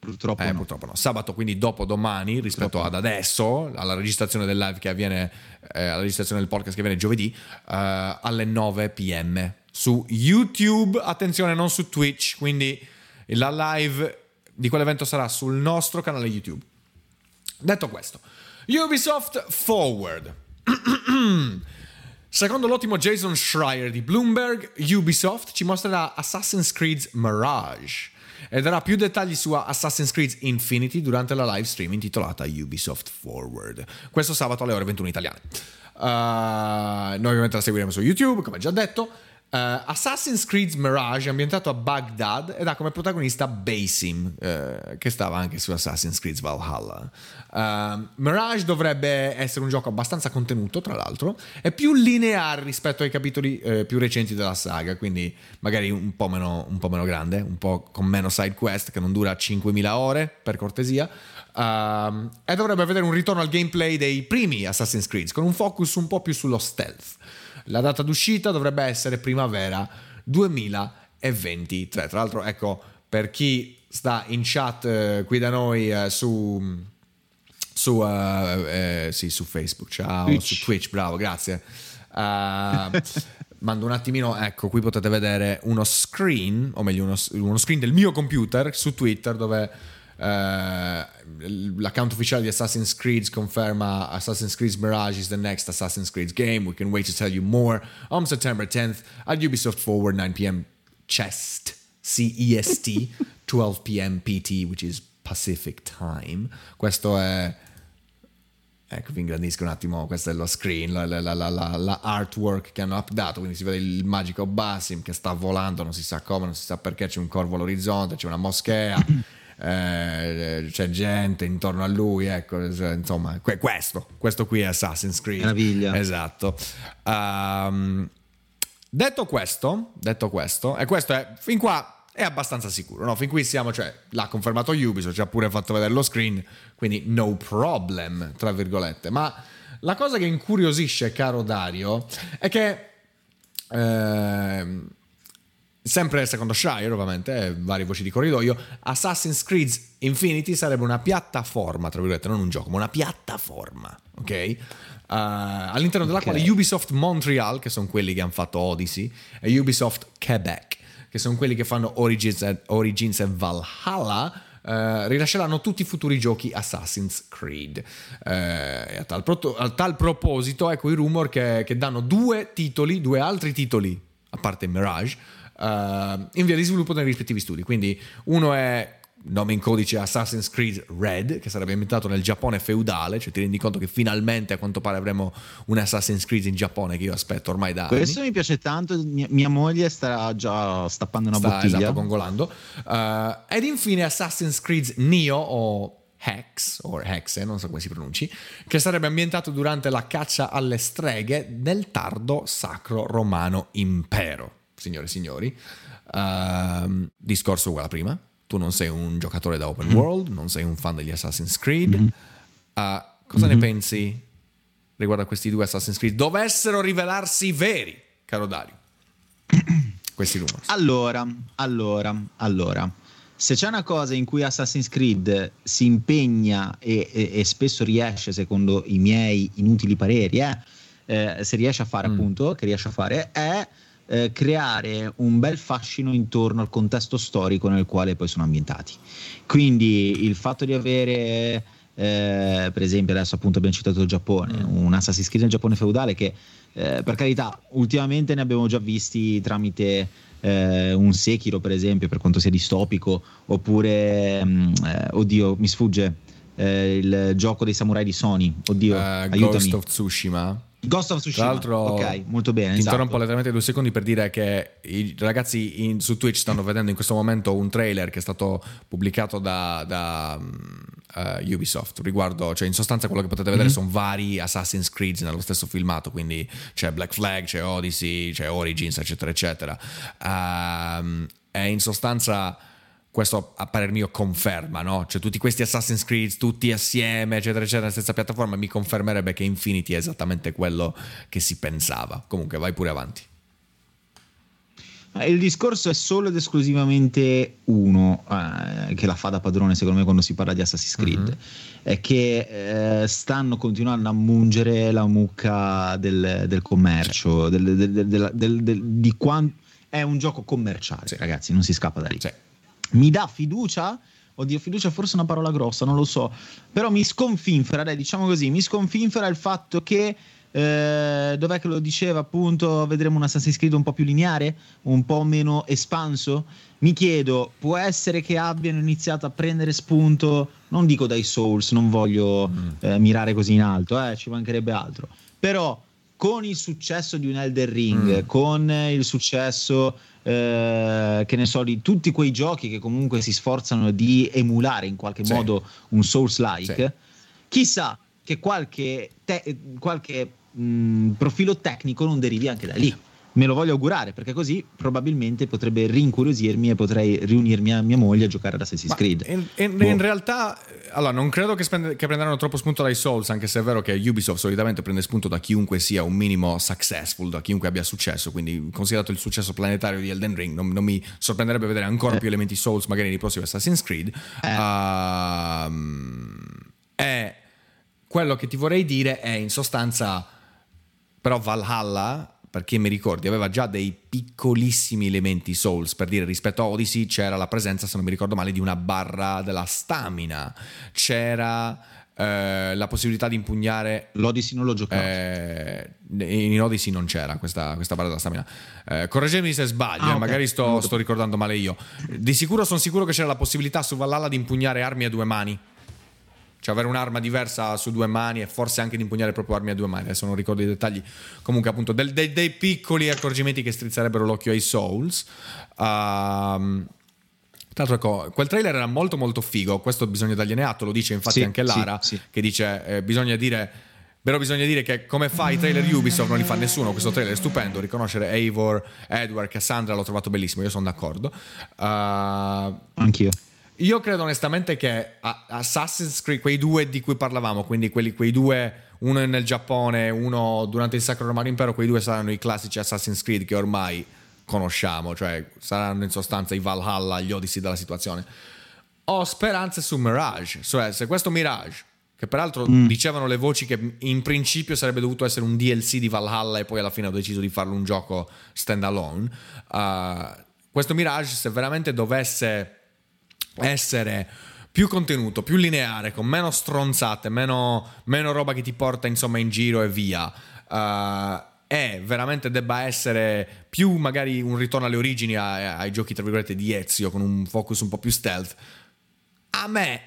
Purtroppo, eh, no. purtroppo no. Sabato, quindi dopo domani rispetto purtroppo. ad adesso, alla registrazione del live che avviene, eh, alla registrazione del podcast che avviene giovedì, eh, alle nove p.m. su YouTube. Attenzione, non su Twitch. Quindi la live di quell'evento sarà sul nostro canale YouTube. Detto questo, Ubisoft Forward. Secondo l'ottimo Jason Schreier di Bloomberg, Ubisoft ci mostrerà Assassin's Creed Mirage e darà più dettagli su Assassin's Creed Infinity durante la live stream intitolata Ubisoft Forward, questo sabato alle ore ventuno italiane. Uh, noi ovviamente la seguiremo su YouTube, come già detto. uh, Assassin's Creed Mirage è ambientato a Baghdad ed ha come protagonista Basim, uh, che stava anche su Assassin's Creed Valhalla. uh, Mirage dovrebbe essere un gioco abbastanza contenuto, tra l'altro, e più lineare rispetto ai capitoli eh, più recenti della saga, quindi magari un po' meno, un po' meno grande, un po' con meno side quest, che non dura cinquemila ore, per cortesia. Uh, e dovrebbe vedere un ritorno al gameplay dei primi Assassin's Creed, con un focus un po' più sullo stealth. La data d'uscita dovrebbe essere primavera duemilaventitré. Tra l'altro, ecco, per chi sta in chat eh, qui da noi eh, su su, uh, eh, sì, su Facebook, ciao, Twitch. Su Twitch, bravo, grazie. Uh, mando un attimino, ecco, qui potete vedere uno screen, o meglio uno, uno screen del mio computer su Twitter, dove Uh, l'account ufficiale di Assassin's Creed conferma Assassin's Creed Mirage is the next Assassin's Creed game. We can wait to tell you more on September tenth at Ubisoft Forward, nine p.m. C E S T, C E S T, twelve p.m. P T, which is Pacific Time. Questo è, ecco, vi ingrandisco un attimo, questo è lo screen, la, la, la, la, la artwork che hanno updato, quindi si vede il magico Basim che sta volando, non si sa come, non si sa perché, c'è un corvo all'orizzonte, c'è una moschea. Eh, c'è gente intorno a lui, ecco, insomma, que- questo questo qui è Assassin's Creed. Meraviglia. Esatto. Um, detto questo, detto questo, e questo è fin qua è abbastanza sicuro, no? Fin qui siamo, cioè l'ha confermato Ubisoft, ci ha pure fatto vedere lo screen, quindi no problem, tra virgolette. Ma la cosa che incuriosisce, caro Dario, è che ehm, sempre secondo Schreier, ovviamente, varie voci di corridoio, Assassin's Creed Infinity sarebbe una piattaforma, tra virgolette, non un gioco, ma una piattaforma, ok? Uh, all'interno della okay. quale Ubisoft Montreal, che sono quelli che hanno fatto Odyssey, e Ubisoft Quebec, che sono quelli che fanno Origins e, Origins e Valhalla, Uh, rilasceranno tutti i futuri giochi Assassin's Creed. uh, a, tal pro- a tal proposito, ecco i rumor che, che danno due titoli, due altri titoli a parte Mirage, Uh, in via di sviluppo nei rispettivi studi. Quindi uno è nome in codice Assassin's Creed Red, che sarebbe ambientato nel Giappone feudale, cioè ti rendi conto che finalmente a quanto pare avremo un Assassin's Creed in Giappone, che io aspetto ormai da anni. Questo mi piace tanto, mia, mia moglie sta già stappando una sta, bottiglia, esatto, gongolando. uh, ed infine Assassin's Creed Neo o Hex, o Hexe, non so come si pronunci, che sarebbe ambientato durante la caccia alle streghe nel tardo sacro romano impero. Signore e signori, uh, discorso uguale a prima, tu non sei un giocatore da open world, non sei un fan degli Assassin's Creed, mm-hmm. uh, cosa mm-hmm. ne pensi riguardo a questi due Assassin's Creed? Dovessero rivelarsi veri, caro Dario, questi rumors. Allora, allora, allora, se c'è una cosa in cui Assassin's Creed si impegna e, e, e spesso riesce, secondo i miei inutili pareri, eh, eh, se riesce a fare mm. appunto, che riesce a fare, è... Eh, creare un bel fascino intorno al contesto storico nel quale poi sono ambientati. Quindi il fatto di avere eh, per esempio, adesso appunto abbiamo citato il Giappone, un Assassin's Creed nel Giappone feudale che eh, per carità ultimamente ne abbiamo già visti tramite eh, un Sekiro per esempio, per quanto sia distopico, oppure mh, eh, oddio mi sfugge eh, il gioco dei samurai di Sony, oddio uh, aiutami. Ghost of Tsushima. Ghost of Tsushima. Tra l'altro, ok, molto bene. Ti esatto. interrompo letteralmente due secondi per dire che i ragazzi in, su Twitch stanno vedendo in questo momento un trailer che è stato pubblicato da, da uh, Ubisoft. Riguardo, cioè in sostanza quello che potete vedere mm-hmm. sono vari Assassin's Creed nello stesso filmato. Quindi c'è Black Flag, c'è Odyssey, c'è Origins, eccetera, eccetera. Uh, e in sostanza questo a parer mio conferma, no? Cioè tutti questi Assassin's Creed tutti assieme eccetera eccetera nella stessa piattaforma mi confermerebbe che Infinity è esattamente quello che si pensava. Comunque vai pure avanti. Il discorso è solo ed esclusivamente uno eh, che la fa da padrone secondo me quando si parla di Assassin's Creed, mm-hmm. è che eh, stanno continuando a mungere la mucca del, del commercio, sì. del, del, del, del, del, di quanto è un gioco commerciale, sì. ragazzi, non si scappa da lì, sì. Mi dà fiducia? Oddio, fiducia forse è una parola grossa, non lo so. Però mi sconfinfera, dai, diciamo così, mi sconfinfera il fatto che eh, dov'è che lo diceva appunto, vedremo un Assassin's Creed un po' più lineare, un po' meno espanso. Mi chiedo, può essere che abbiano iniziato a prendere spunto, non dico dai Souls, non voglio mm. eh, mirare così in alto, eh, ci mancherebbe altro. Però con il successo di un Elden Ring, mm. con il successo Eh, che ne so di tutti quei giochi che comunque si sforzano di emulare in qualche sì. modo un Souls-like, sì. chissà che qualche, te- qualche mh, profilo tecnico non derivi anche da lì. Me lo voglio augurare, perché così probabilmente potrebbe rincuriosirmi e potrei riunirmi a mia moglie a giocare ad Assassin's Creed. In, in, boh. in realtà, allora, non credo che, spend- che prenderanno troppo spunto dai Souls, anche se è vero che Ubisoft solitamente prende spunto da chiunque sia un minimo successful, da chiunque abbia successo. Quindi, considerato il successo planetario di Elden Ring, non, non mi sorprenderebbe vedere ancora eh. più elementi Souls magari nei prossimi Assassin's Creed. Eh. Uh, è quello che ti vorrei dire è, in sostanza, però Valhalla, per chi mi ricordi, aveva già dei piccolissimi elementi Souls, per dire, rispetto a Odyssey c'era la presenza, se non mi ricordo male, di una barra della stamina, c'era eh, la possibilità di impugnare. L'Odyssey non l'ho giocato, eh, in Odyssey non c'era questa, questa barra della stamina, eh, correggetemi se sbaglio, ah, eh, okay. magari sto, sto ricordando male io. Di sicuro sono sicuro che c'era la possibilità su Valhalla di impugnare armi a due mani, cioè avere un'arma diversa su due mani e forse anche di impugnare proprio armi a due mani. Adesso non ricordo i dettagli. Comunque appunto del, dei, dei piccoli accorgimenti che strizzerebbero l'occhio ai Souls. um, Tra l'altro ecco, quel trailer era molto molto figo. Questo bisogna dargliene atto, lo dice infatti sì, anche Lara sì, sì. che dice eh, bisogna dire, però bisogna dire che come fa i trailer Ubisoft non li fa nessuno. Questo trailer è stupendo. Riconoscere Eivor, Edward, Cassandra l'ho trovato bellissimo. Io sono d'accordo. uh, Anch'io. Io credo onestamente che Assassin's Creed, quei due di cui parlavamo, quindi quelli, quei due, uno nel Giappone, uno durante il Sacro Romano Impero, quei due saranno i classici Assassin's Creed che ormai conosciamo, cioè saranno in sostanza i Valhalla, gli Odyssey della situazione. Ho speranze su Mirage, cioè se questo Mirage, che peraltro mm. dicevano le voci che in principio sarebbe dovuto essere un D L C di Valhalla e poi alla fine ho deciso di farlo un gioco stand alone, uh, questo Mirage se veramente dovesse essere più contenuto, più lineare, con meno stronzate, meno, meno roba che ti porta insomma in giro e via, uh, e veramente debba essere più magari un ritorno alle origini, a, ai giochi tra virgolette di Ezio, con un focus un po' più stealth, a me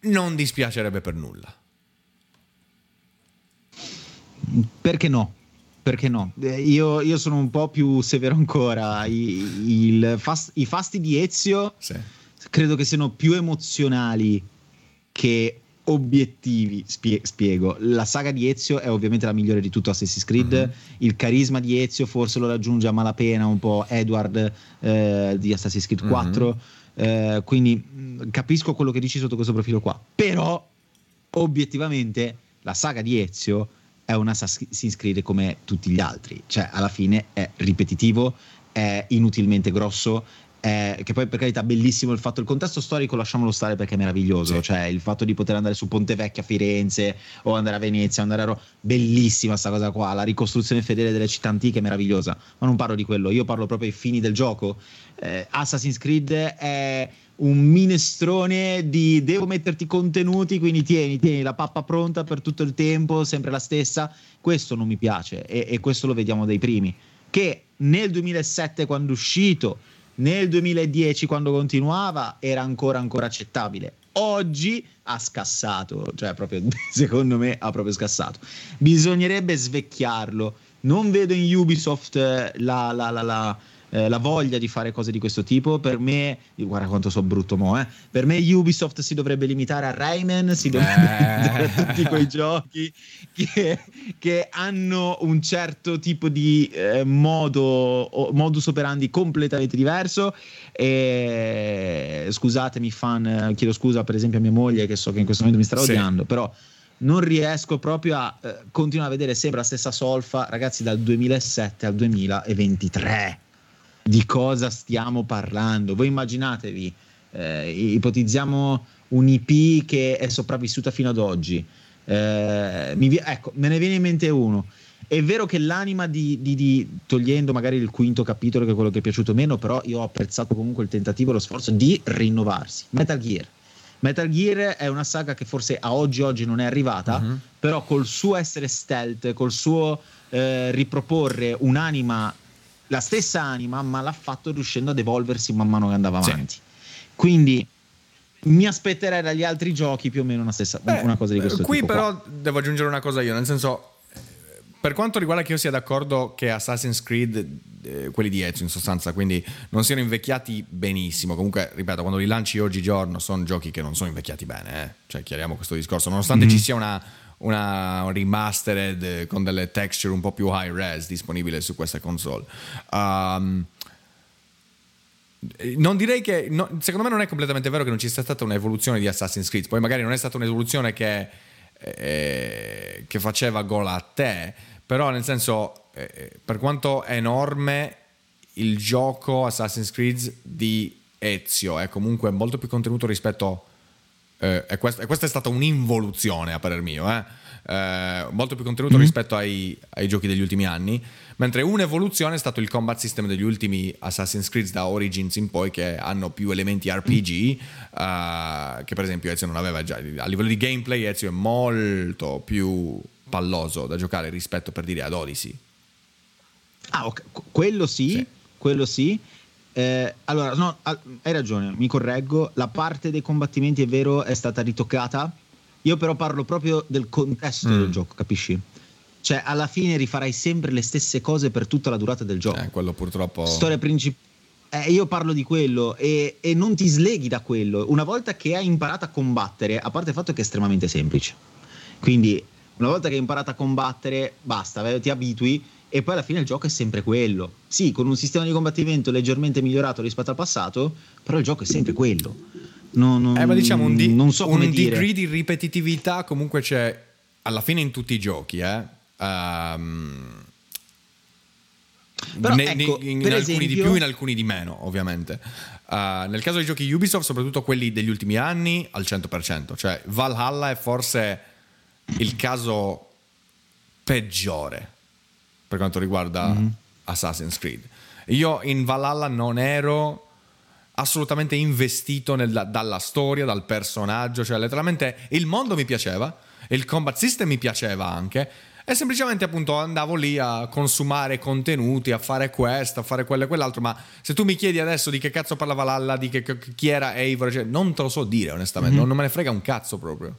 non dispiacerebbe per nulla. Perché no? Perché no? Io, io sono un po' più severo ancora. I, il fast, i fasti di Ezio sì. credo che siano più emozionali che obiettivi. Spie, spiego. La saga di Ezio è ovviamente la migliore di tutto Assassin's Creed. Mm-hmm. Il carisma di Ezio forse lo raggiunge a malapena un po' Edward eh, di Assassin's Creed quattro. Mm-hmm. eh, quindi mh, capisco quello che dici sotto questo profilo qua, però obiettivamente la saga di Ezio è una Assassin's Creed come tutti gli altri, cioè alla fine è ripetitivo, è inutilmente grosso, è, che poi per carità bellissimo il fatto, il contesto storico lasciamolo stare perché è meraviglioso, sì. Cioè il fatto di poter andare su Ponte Vecchio a Firenze o andare a Venezia, andare a Roma, bellissima sta cosa qua, la ricostruzione fedele delle città antiche è meravigliosa, ma non parlo di quello, io parlo proprio ai fini del gioco. eh, Assassin's Creed è un minestrone di devo metterti contenuti, quindi tieni tieni la pappa pronta per tutto il tempo, sempre la stessa, questo non mi piace, e, e questo lo vediamo dai primi, che nel duemilasette quando è uscito, nel duemiladieci quando continuava era ancora ancora accettabile, oggi ha scassato, cioè proprio secondo me ha proprio scassato, bisognerebbe svecchiarlo, non vedo in Ubisoft la la la, la la voglia di fare cose di questo tipo. Per me, guarda quanto so brutto mo, eh. Per me Ubisoft si dovrebbe limitare a Rayman, si dovrebbe limitare a tutti quei giochi che, che hanno un certo tipo di eh, modo modus operandi completamente diverso. E scusatemi fan, chiedo scusa per esempio a mia moglie che so che in questo momento mi sta odiando, sì. Però non riesco proprio a eh, continuare a vedere sempre la stessa solfa, ragazzi, dal duemilasette al duemilaventitré. Di cosa stiamo parlando? Voi immaginatevi, eh, ipotizziamo un'I P che è sopravvissuta fino ad oggi. Eh, mi vi- ecco, me ne viene in mente uno. È vero che l'anima di, di, di, togliendo magari il quinto capitolo, che è quello che è piaciuto meno, però io ho apprezzato comunque il tentativo e lo sforzo di rinnovarsi. Metal Gear. Metal Gear è una saga che forse a oggi oggi non è arrivata, uh-huh. Però col suo essere stealth, col suo eh, riproporre un'anima, la stessa anima, ma l'ha fatto riuscendo ad evolversi man mano che andava avanti. Sì. Quindi mi aspetterei dagli altri giochi più o meno una stessa, beh, una cosa di questo qui tipo. Qui però qua devo aggiungere una cosa io, nel senso, per quanto riguarda che io sia d'accordo che Assassin's Creed, eh, quelli di Ezio in sostanza, quindi non siano invecchiati benissimo. Comunque, ripeto, quando li lanci oggigiorno sono giochi che non sono invecchiati bene, eh. Cioè chiariamo questo discorso, nonostante mm-hmm. ci sia una una remastered con delle texture un po' più high res disponibile su queste console. Um, non direi che no, secondo me non è completamente vero che non ci sia stata un'evoluzione di Assassin's Creed. Poi magari non è stata un'evoluzione che eh, che faceva gola a te, però nel senso eh, per quanto è enorme il gioco Assassin's Creed di Ezio è comunque molto più contenuto rispetto. Eh, e, questo, e questa è stata un'involuzione a parer mio, eh? Eh, molto più contenuto mm-hmm. rispetto ai, ai giochi degli ultimi anni, mentre un'evoluzione è stato il combat system degli ultimi Assassin's Creed da Origins in poi, che hanno più elementi R P G mm-hmm. eh, che per esempio Ezio non aveva già. A livello di gameplay Ezio è molto più palloso da giocare rispetto, per dire, ad Odyssey. Ah ok, quello sì, sì. Quello sì. Eh, allora no, hai ragione, mi correggo, la parte dei combattimenti è vero è stata ritoccata, io però parlo proprio del contesto mm. del gioco, capisci? Cioè alla fine rifarai sempre le stesse cose per tutta la durata del gioco, eh, quello purtroppo storia principale, eh, io parlo di quello e, e non ti sleghi da quello. Una volta che hai imparato a combattere, a parte il fatto che è estremamente semplice, quindi una volta che hai imparato a combattere basta, ti abitui. E poi alla fine il gioco è sempre quello. Sì, con un sistema di combattimento leggermente migliorato rispetto al passato, però il gioco è sempre quello. Non, non, eh, ma diciamo un, di- non so come un dire. Degree di ripetitività comunque c'è alla fine in tutti i giochi, eh? Um, però ne, ecco, ne, in, per in esempio, alcuni di più, in alcuni di meno, ovviamente. Uh, nel caso dei giochi Ubisoft, soprattutto quelli degli ultimi anni, al cento per cento. Cioè Valhalla è forse il caso peggiore per quanto riguarda mm-hmm. Assassin's Creed. Io in Valhalla non ero assolutamente investito nella, dalla storia, dal personaggio, cioè letteralmente il mondo mi piaceva, il combat system mi piaceva anche, e semplicemente appunto andavo lì a consumare contenuti, a fare questo, a fare quello e quell'altro, ma se tu mi chiedi adesso di che cazzo parla Valhalla, di che, chi era Eivor, cioè, non te lo so dire onestamente, mm-hmm. non, non me ne frega un cazzo proprio.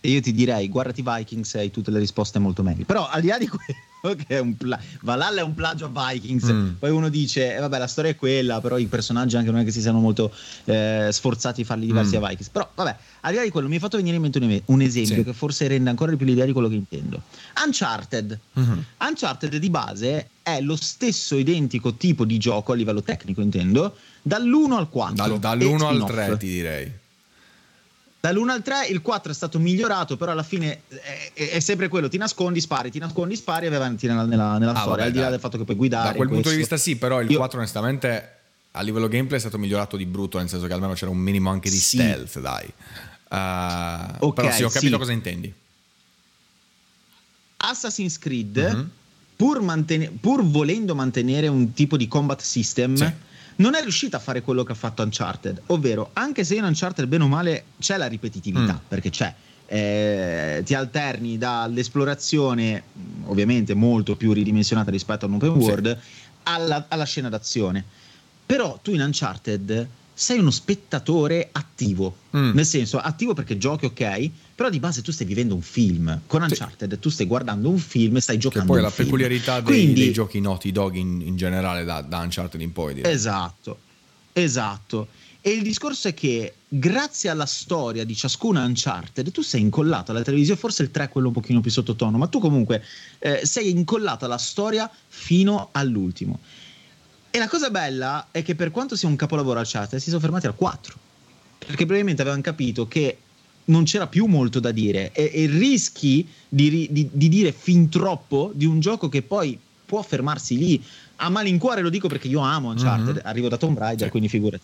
E io ti direi, guardati Vikings e hai tutte le risposte molto meglio, però al di là di quello che è un pla- Valhalla è un plagio a Vikings, mm. poi uno dice eh, vabbè la storia è quella, però i personaggi anche non è che si siano molto eh, sforzati a farli diversi mm. a Vikings, però vabbè, al di là di quello mi è fatto venire in mente un, un esempio sì. che forse rende ancora di più l'idea di quello che intendo. Uncharted mm-hmm. Uncharted di base è lo stesso identico tipo di gioco a livello tecnico, intendo, dall'uno al quattro da, dall'uno al tre ti direi. Dall'uno al tre, il quattro è stato migliorato, però alla fine è, è, è sempre quello, ti nascondi, spari, ti nascondi, spari e vai avanti nella, nella, nella ah, storia, vabbè, al di là da, del fatto che puoi guidare. Da quel questo. punto di vista sì, però il Io... quattro onestamente a livello gameplay è stato migliorato di brutto, nel senso che almeno c'era un minimo anche di sì. stealth, dai. Uh, okay, però sì, ho capito sì. cosa intendi. Assassin's Creed, mm-hmm. pur, mantene- pur volendo mantenere un tipo di combat system... Sì. Non è riuscita a fare quello che ha fatto Uncharted, ovvero anche se in Uncharted bene o male c'è la ripetitività, mm. perché c'è eh, ti alterni dall'esplorazione ovviamente molto più ridimensionata rispetto a un open world sì. alla, alla scena d'azione, però tu in Uncharted sei uno spettatore attivo, mm. nel senso attivo perché giochi ok, però di base tu stai vivendo un film, con Uncharted sì. tu stai guardando un film e stai giocando un film. Che poi la peculiarità dei, Quindi, dei giochi Naughty Dog in, in generale da, da Uncharted in poi direi. Esatto, esatto. E il discorso è che grazie alla storia di ciascuna Uncharted tu sei incollato alla televisione, forse il tre è quello un pochino più sottotono, ma tu comunque eh, sei incollato alla storia fino all'ultimo. E la cosa bella è che per quanto sia un capolavoro Uncharted si sono fermati al quattro, perché probabilmente avevano capito che non c'era più molto da dire e, e rischi di, di, di dire fin troppo di un gioco che poi può fermarsi lì. A malincuore lo dico perché io amo Uncharted, mm-hmm. arrivo da Tomb Raider, sì. quindi figurati.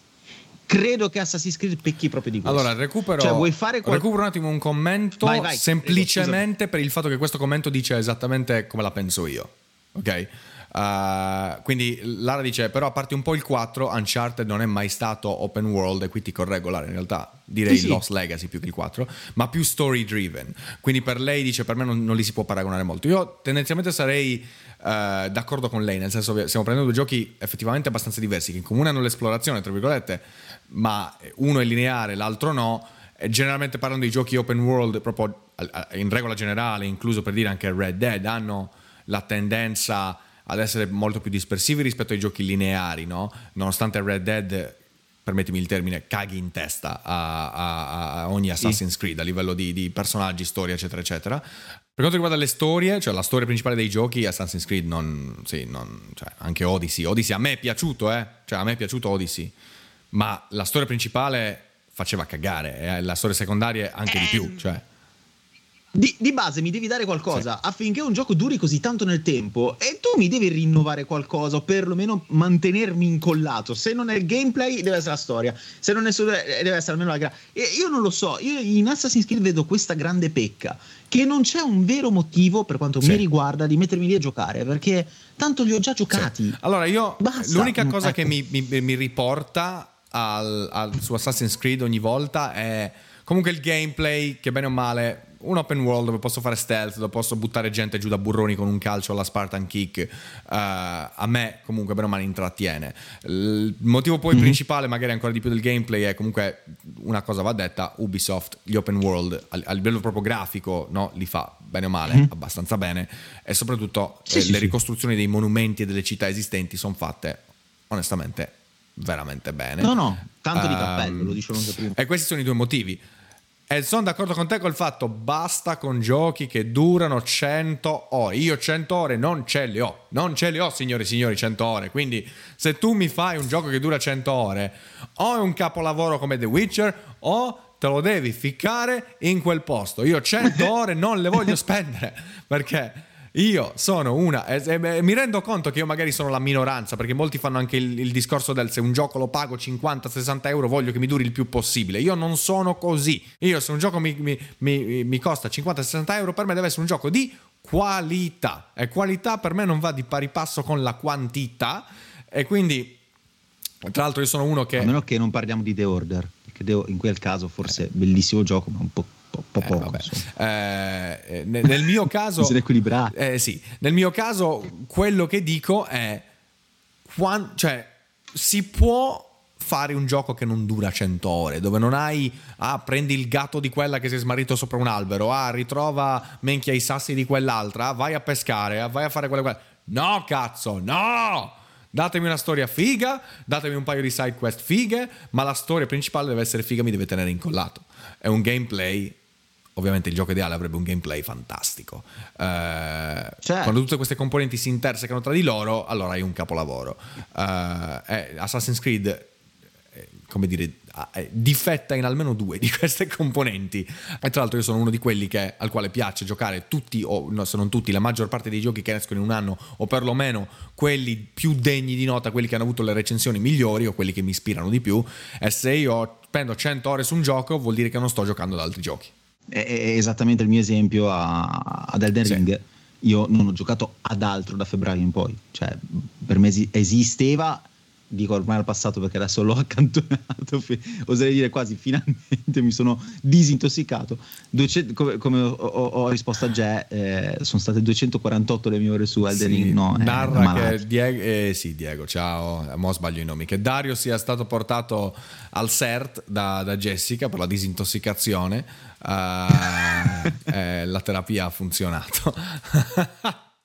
Credo che Assassin's Creed pecchi proprio di questo. Allora recupero, cioè, vuoi fare qual- recupero un attimo un commento vai, vai, semplicemente per il fatto che questo commento dice esattamente come la penso io, ok? Uh, quindi Lara dice però a parte un po' il quattro Uncharted non è mai stato open world e qui ti correggo Lara, in realtà direi sì, sì. Lost Legacy più che il quattro, ma più story driven, quindi per lei dice per me non, non li si può paragonare molto. Io tendenzialmente sarei uh, d'accordo con lei, nel senso che stiamo prendendo due giochi effettivamente abbastanza diversi che in comune hanno l'esplorazione tra virgolette, ma uno è lineare l'altro no. Generalmente parlando di giochi open world proprio in regola generale, incluso per dire anche Red Dead, hanno la tendenza ad essere molto più dispersivi rispetto ai giochi lineari, no? Nonostante Red Dead, permettimi il termine, caghi in testa a, a, a ogni Assassin's sì. Creed a livello di, di personaggi, storia eccetera eccetera. Per quanto riguarda le storie, cioè la storia principale dei giochi, Assassin's Creed non, sì, non, cioè anche Odyssey Odyssey a me è piaciuto, eh? Cioè a me è piaciuto Odyssey, ma la storia principale faceva cagare, eh? La storia secondaria anche ehm. di più, cioè Di, di base mi devi dare qualcosa sì. affinché un gioco duri così tanto nel tempo e tu mi devi rinnovare qualcosa o perlomeno mantenermi incollato. Se non è il gameplay deve essere la storia, se non è solo, deve essere almeno la gra- e io non lo so, io in Assassin's Creed vedo questa grande pecca che non c'è un vero motivo per quanto sì. mi riguarda di mettermi lì a giocare, perché tanto li ho già giocati sì. Allora io Basta. l'unica cosa ecco. che mi, mi, mi riporta al, al, su Assassin's Creed ogni volta è comunque il gameplay, che bene o male un open world dove posso fare stealth, dove posso buttare gente giù da burroni con un calcio alla Spartan Kick, uh, a me comunque bene o male intrattiene. Il motivo poi mm-hmm. principale magari ancora di più del gameplay è comunque, una cosa va detta, Ubisoft gli open world a, a livello proprio grafico, no, li fa bene o male mm-hmm. abbastanza bene, e soprattutto sì, eh, sì, le sì. ricostruzioni dei monumenti e delle città esistenti sono fatte onestamente veramente bene. No no, tanto di cappello, um, lo dicevo anche prima. E questi sono i due motivi. E sono d'accordo con te col fatto basta con giochi che durano cento ore. Io cento ore non ce le ho, non ce le ho signori e signori cento ore. Quindi se tu mi fai un gioco che dura cento ore, o è un capolavoro come The Witcher o te lo devi ficcare in quel posto. Io cento ore non le voglio spendere, perché io sono una e, e, e mi rendo conto che io magari sono la minoranza, perché molti fanno anche il, il discorso del se un gioco lo pago cinquanta sessanta euro voglio che mi duri il più possibile. Io non sono così, io se un gioco mi, mi, mi, mi costa cinquanta sessanta euro per me deve essere un gioco di qualità, e qualità per me non va di pari passo con la quantità. E quindi tra l'altro io sono uno che, a meno che non parliamo di The Order, perché devo, in quel caso forse bellissimo gioco ma un po' Po eh, poco, eh, nel mio caso eh, sì. Nel mio caso quello che dico è quan, cioè si può fare un gioco che non dura cento ore, dove non hai ah prendi il gatto di quella che si è smarrito sopra un albero, ah ritrova menchia i sassi di quell'altra, ah, vai a pescare, ah, vai a fare quella quella. No cazzo, no! Datemi una storia figa, datemi un paio di side quest fighe, ma la storia principale deve essere figa, mi deve tenere incollato. È un gameplay, ovviamente il gioco ideale avrebbe un gameplay fantastico. Eh, cioè. Quando tutte queste componenti si intersecano tra di loro, allora hai un capolavoro. Eh, Assassin's Creed, come dire, difetta in almeno due di queste componenti, e tra l'altro io sono uno di quelli che, al quale piace giocare tutti, o no, se non tutti, la maggior parte dei giochi che escono in un anno, o perlomeno quelli più degni di nota, quelli che hanno avuto le recensioni migliori o quelli che mi ispirano di più. E se io prendo cento ore su un gioco, vuol dire che non sto giocando ad altri giochi. È, è esattamente il mio esempio a, ad Elden Ring. Sì. Io non ho giocato ad altro da febbraio in poi, cioè per me esisteva, dico ormai al passato perché adesso l'ho accantonato, oserei dire quasi finalmente mi sono disintossicato. duecento, come, come ho, ho, ho risposto a Jay, eh, sono state duecentoquarantotto le mie ore su Elden Ring. Sì, no, narra che Diego, eh, sì Diego, ciao, mo sbaglio i nomi, che Dario sia stato portato al S E R T da, da Jessica per la disintossicazione. Uh, eh, la terapia ha funzionato.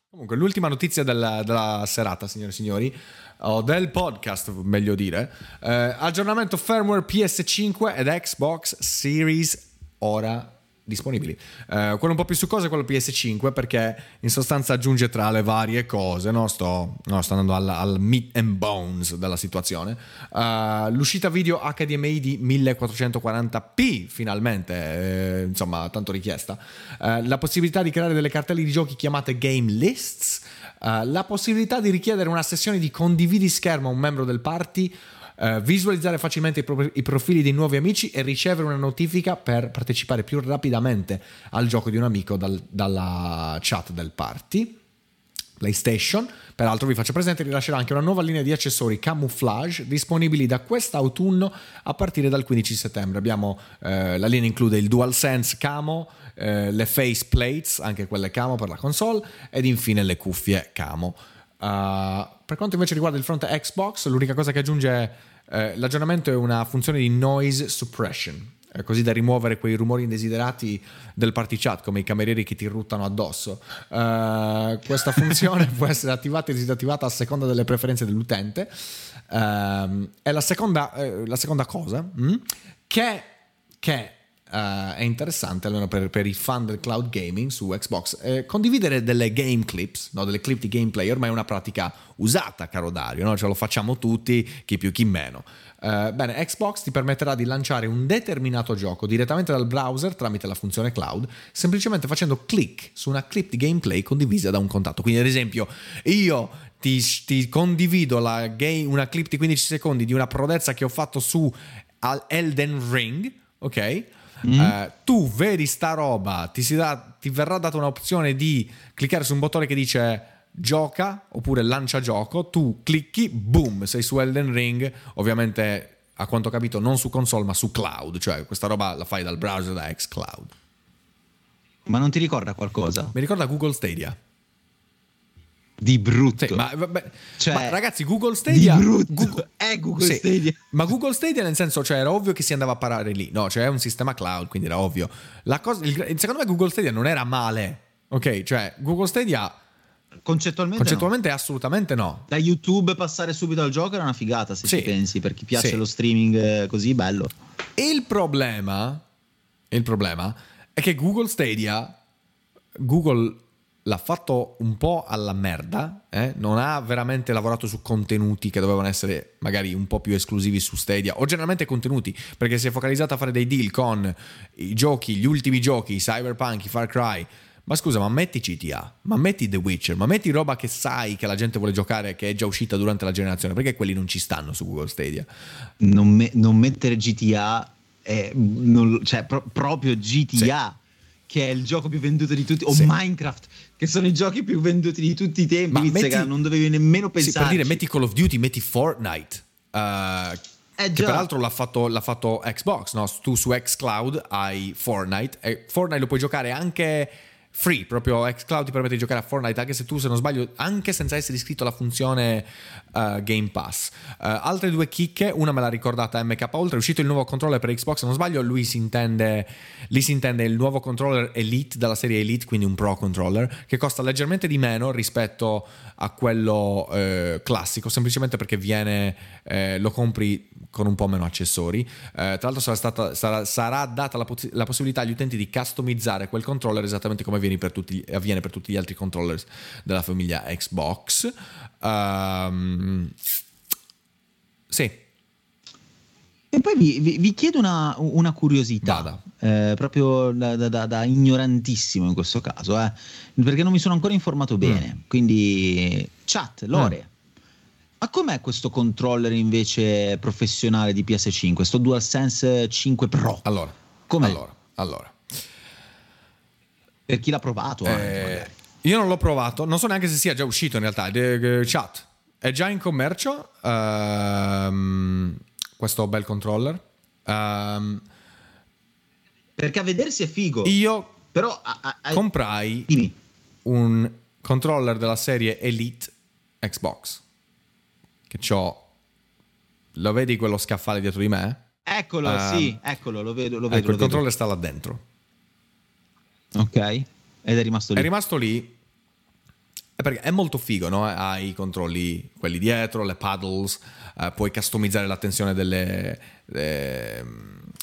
Comunque l'ultima notizia della, della serata, signore e signori, o del podcast meglio dire, eh, aggiornamento firmware P S cinque ed Xbox Series ora disponibili. Eh, quello un po' più su cosa è quello P S cinque, perché in sostanza aggiunge tra le varie cose, no? Sto, no, sto andando alla, al meat and bones della situazione. Eh, l'uscita video H D M I di millequattrocentoquaranta p finalmente, eh, insomma tanto richiesta, eh, la possibilità di creare delle cartelle di giochi chiamate game lists, eh, la possibilità di richiedere una sessione di condividi schermo a un membro del party, Uh, visualizzare facilmente i, pro- i profili dei nuovi amici e ricevere una notifica per partecipare più rapidamente al gioco di un amico dal- dalla chat del party. PlayStation, peraltro vi faccio presente, rilascerà anche una nuova linea di accessori camouflage disponibili da quest'autunno a partire dal quindici settembre. Abbiamo eh, la linea include il DualSense camo, eh, le face plates, anche quelle camo per la console, ed infine le cuffie camo. Uh, per quanto invece riguarda il fronte Xbox, l'unica cosa che aggiunge eh, l'aggiornamento è una funzione di noise suppression, eh, così da rimuovere quei rumori indesiderati del party chat, come i camerieri che ti ruttano addosso. Uh, questa funzione può essere attivata e disattivata a seconda delle preferenze dell'utente. Uh, è la seconda, eh, la seconda cosa mh, che, che Uh, è interessante almeno per, per i fan del cloud gaming su Xbox, eh, condividere delle game clips, no, delle clip di gameplay ormai è una pratica usata, caro Dario, no? Ce lo facciamo tutti, chi più chi meno. Uh, bene, Xbox ti permetterà di lanciare un determinato gioco direttamente dal browser tramite la funzione cloud, semplicemente facendo clic su una clip di gameplay condivisa da un contatto. Quindi ad esempio io ti, ti condivido la game, una clip di quindici secondi di una prodezza che ho fatto su Elden Ring, ok? Mm. Uh, tu vedi sta roba, ti, si da, ti verrà data un'opzione di cliccare su un bottone che dice gioca oppure lancia gioco, tu clicchi, boom, sei su Elden Ring, ovviamente a quanto ho capito non su console ma su cloud, cioè questa roba la fai dal browser, da xCloud. Ma non ti ricorda qualcosa? Mi ricorda Google Stadia di brutto, sì, ma, vabbè, cioè, ma ragazzi Google Stadia di brutto. Google, è Google sì, Stadia, ma Google Stadia nel senso, cioè era ovvio che si andava a parare lì, no, cioè è un sistema cloud, quindi era ovvio la cosa. Il, secondo me Google Stadia non era male, ok, cioè Google Stadia concettualmente concettualmente no. Assolutamente no, da YouTube passare subito al gioco era una figata, se sì, ci pensi, per chi piace sì, lo streaming così bello. Il problema il problema è che Google Stadia Google l'ha fatto un po' alla merda, eh? Non ha veramente lavorato su contenuti che dovevano essere magari un po' più esclusivi su Stadia, o generalmente contenuti, perché si è focalizzata a fare dei deal con i giochi, gli ultimi giochi, i Cyberpunk, i Far Cry. Ma scusa, ma metti G T A, ma metti The Witcher, ma metti roba che sai che la gente vuole giocare, che è già uscita durante la generazione, perché quelli non ci stanno su Google Stadia? Non, me- non mettere G T A, è non, cioè pro- proprio G T A, sì, che è il gioco più venduto di tutti, o sì, Minecraft, che sono i giochi più venduti di tutti i tempi. Ma metti, Zega, non dovevi nemmeno pensare. Sì, per dire, metti Call of Duty, metti Fortnite, uh, eh, che peraltro l'ha fatto, l'ha fatto Xbox, no? Tu su xCloud hai Fortnite, e Fortnite lo puoi giocare anche free, proprio xCloud ti permette di giocare a Fortnite anche se tu, se non sbaglio, anche senza essere iscritto alla funzione uh, Game Pass. Uh, altre due chicche, una me l'ha ricordata M K Ultra, è uscito il nuovo controller per Xbox, se non sbaglio, lui si intende, lì si intende il nuovo controller Elite dalla serie Elite, quindi un Pro Controller, che costa leggermente di meno rispetto a quello eh, classico, semplicemente perché viene eh, lo compri con un po' meno accessori. Eh, tra l'altro sarà, stata, sarà, sarà data la, poss- la possibilità agli utenti di customizzare quel controller esattamente come viene per tutti, avviene per tutti gli altri controller della famiglia Xbox. Um, sì. E poi vi, vi, vi chiedo una, una curiosità, eh, proprio da, da, da ignorantissimo in questo caso, eh, perché non mi sono ancora informato bene. Mm. Quindi, chat, Lore, mm. ma com'è questo controller invece professionale di P S cinque, sto DualSense cinque Pro? Allora, com'è? Allora, allora. Per chi l'ha provato eh, anche, io non l'ho provato, non so neanche se sia già uscito in realtà. Chat, è già in commercio ehm, questo bel controller, ehm, perché a vedersi è figo. Io però a, a, a, comprai dimmi. un controller della serie Elite Xbox, che c'ho, lo vedi quello scaffale dietro di me? Eccolo, ehm, sì, eccolo, lo vedo, lo vedo, ecco, lo il vedo. Controller sta là dentro. Ok, ed è rimasto lì. È rimasto lì perché è molto figo, no? Hai i controlli, quelli dietro, le paddles, eh, puoi customizzare la tensione delle, eh,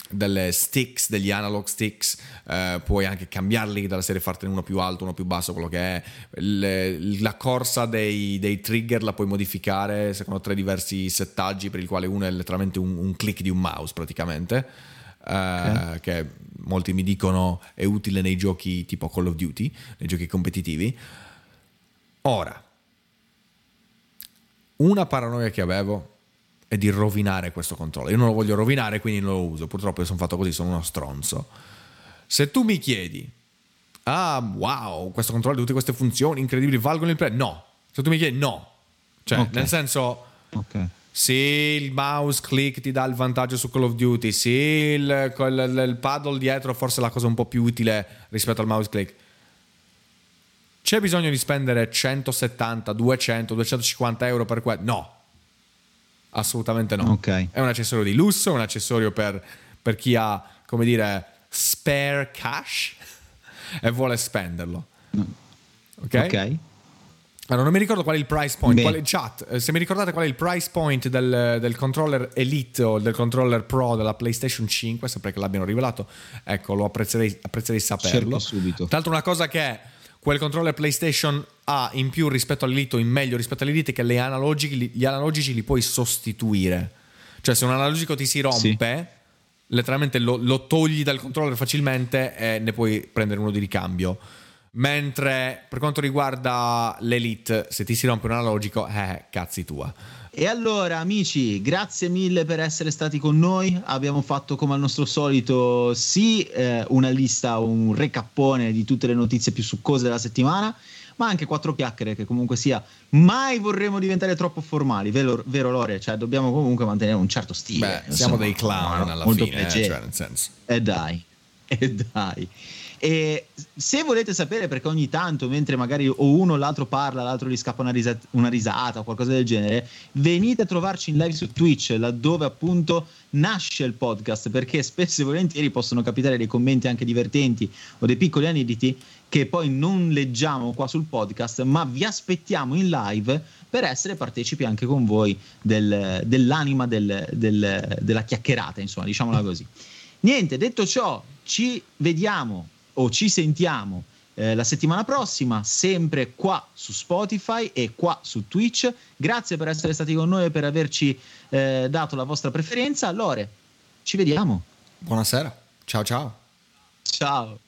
delle sticks, degli analog sticks, eh, puoi anche cambiarli dalla serie, fartene uno più alto, uno più basso, quello che è. Le, la corsa dei, dei trigger la puoi modificare secondo tre diversi settaggi, per il quale uno è letteralmente un, un click di un mouse praticamente. Okay. Uh, che molti mi dicono è utile nei giochi tipo Call of Duty, nei giochi competitivi. Ora, una paranoia che avevo è di rovinare questo controller. Io non lo voglio rovinare, quindi non lo uso. Purtroppo io sono fatto così, sono uno stronzo. Se tu mi chiedi, ah wow, questo controller ha tutte queste funzioni incredibili, valgono il prezzo? No. Se tu mi chiedi, no. Cioè, okay. nel senso... Ok. Sì, il mouse click ti dà il vantaggio su Call of Duty. Sì, il, il, il paddle dietro forse è la cosa un po' più utile rispetto al mouse click. C'è bisogno di spendere centosettanta, duecento, duecentocinquanta euro per quello? No, assolutamente no. Okay. È un accessorio di lusso, è un accessorio per, per chi ha, come dire, spare cash e vuole spenderlo. Ok? Ok. Allora, non mi ricordo qual è il price point. Qual è, chat, se mi ricordate qual è il price point del, del controller Elite o del controller Pro della PlayStation cinque, sempre che l'abbiano rivelato, ecco, lo apprezzerei, apprezzerei saperlo. Cerco subito. Tra l'altro, una cosa che quel controller PlayStation ha in più rispetto all'Elite o in meglio rispetto all'Elite è che le analogici, gli analogici li puoi sostituire. Cioè, se un analogico ti si rompe, sì. letteralmente lo, lo togli dal controller facilmente e ne puoi prendere uno di ricambio. Mentre per quanto riguarda l'Elite, se ti si rompe un analogico, eh, cazzi tua. E allora amici, grazie mille per essere stati con noi. Abbiamo fatto come al nostro solito, sì, eh, una lista, un recappone di tutte le notizie più succose della settimana, ma anche quattro chiacchiere che comunque sia, mai vorremmo diventare troppo formali, vero, vero Lore? Cioè dobbiamo comunque mantenere un certo stile. Beh, insomma, siamo dei clown alla fine, eh, cioè, nel senso. E dai, e dai. E se volete sapere, perché ogni tanto mentre magari o uno o l'altro parla, l'altro gli scappa una risata, una risata o qualcosa del genere, venite a trovarci in live su Twitch, laddove appunto nasce il podcast, perché spesso e volentieri possono capitare dei commenti anche divertenti o dei piccoli aneddoti che poi non leggiamo qua sul podcast, ma vi aspettiamo in live per essere partecipi anche con voi del, dell'anima del, del, della chiacchierata, insomma, diciamola così. Niente, detto ciò, ci vediamo o ci sentiamo eh, la settimana prossima, sempre qua su Spotify e qua su Twitch. Grazie per essere stati con noi e per averci eh, dato la vostra preferenza. Lore, ci vediamo. Buonasera. Ciao ciao. Ciao.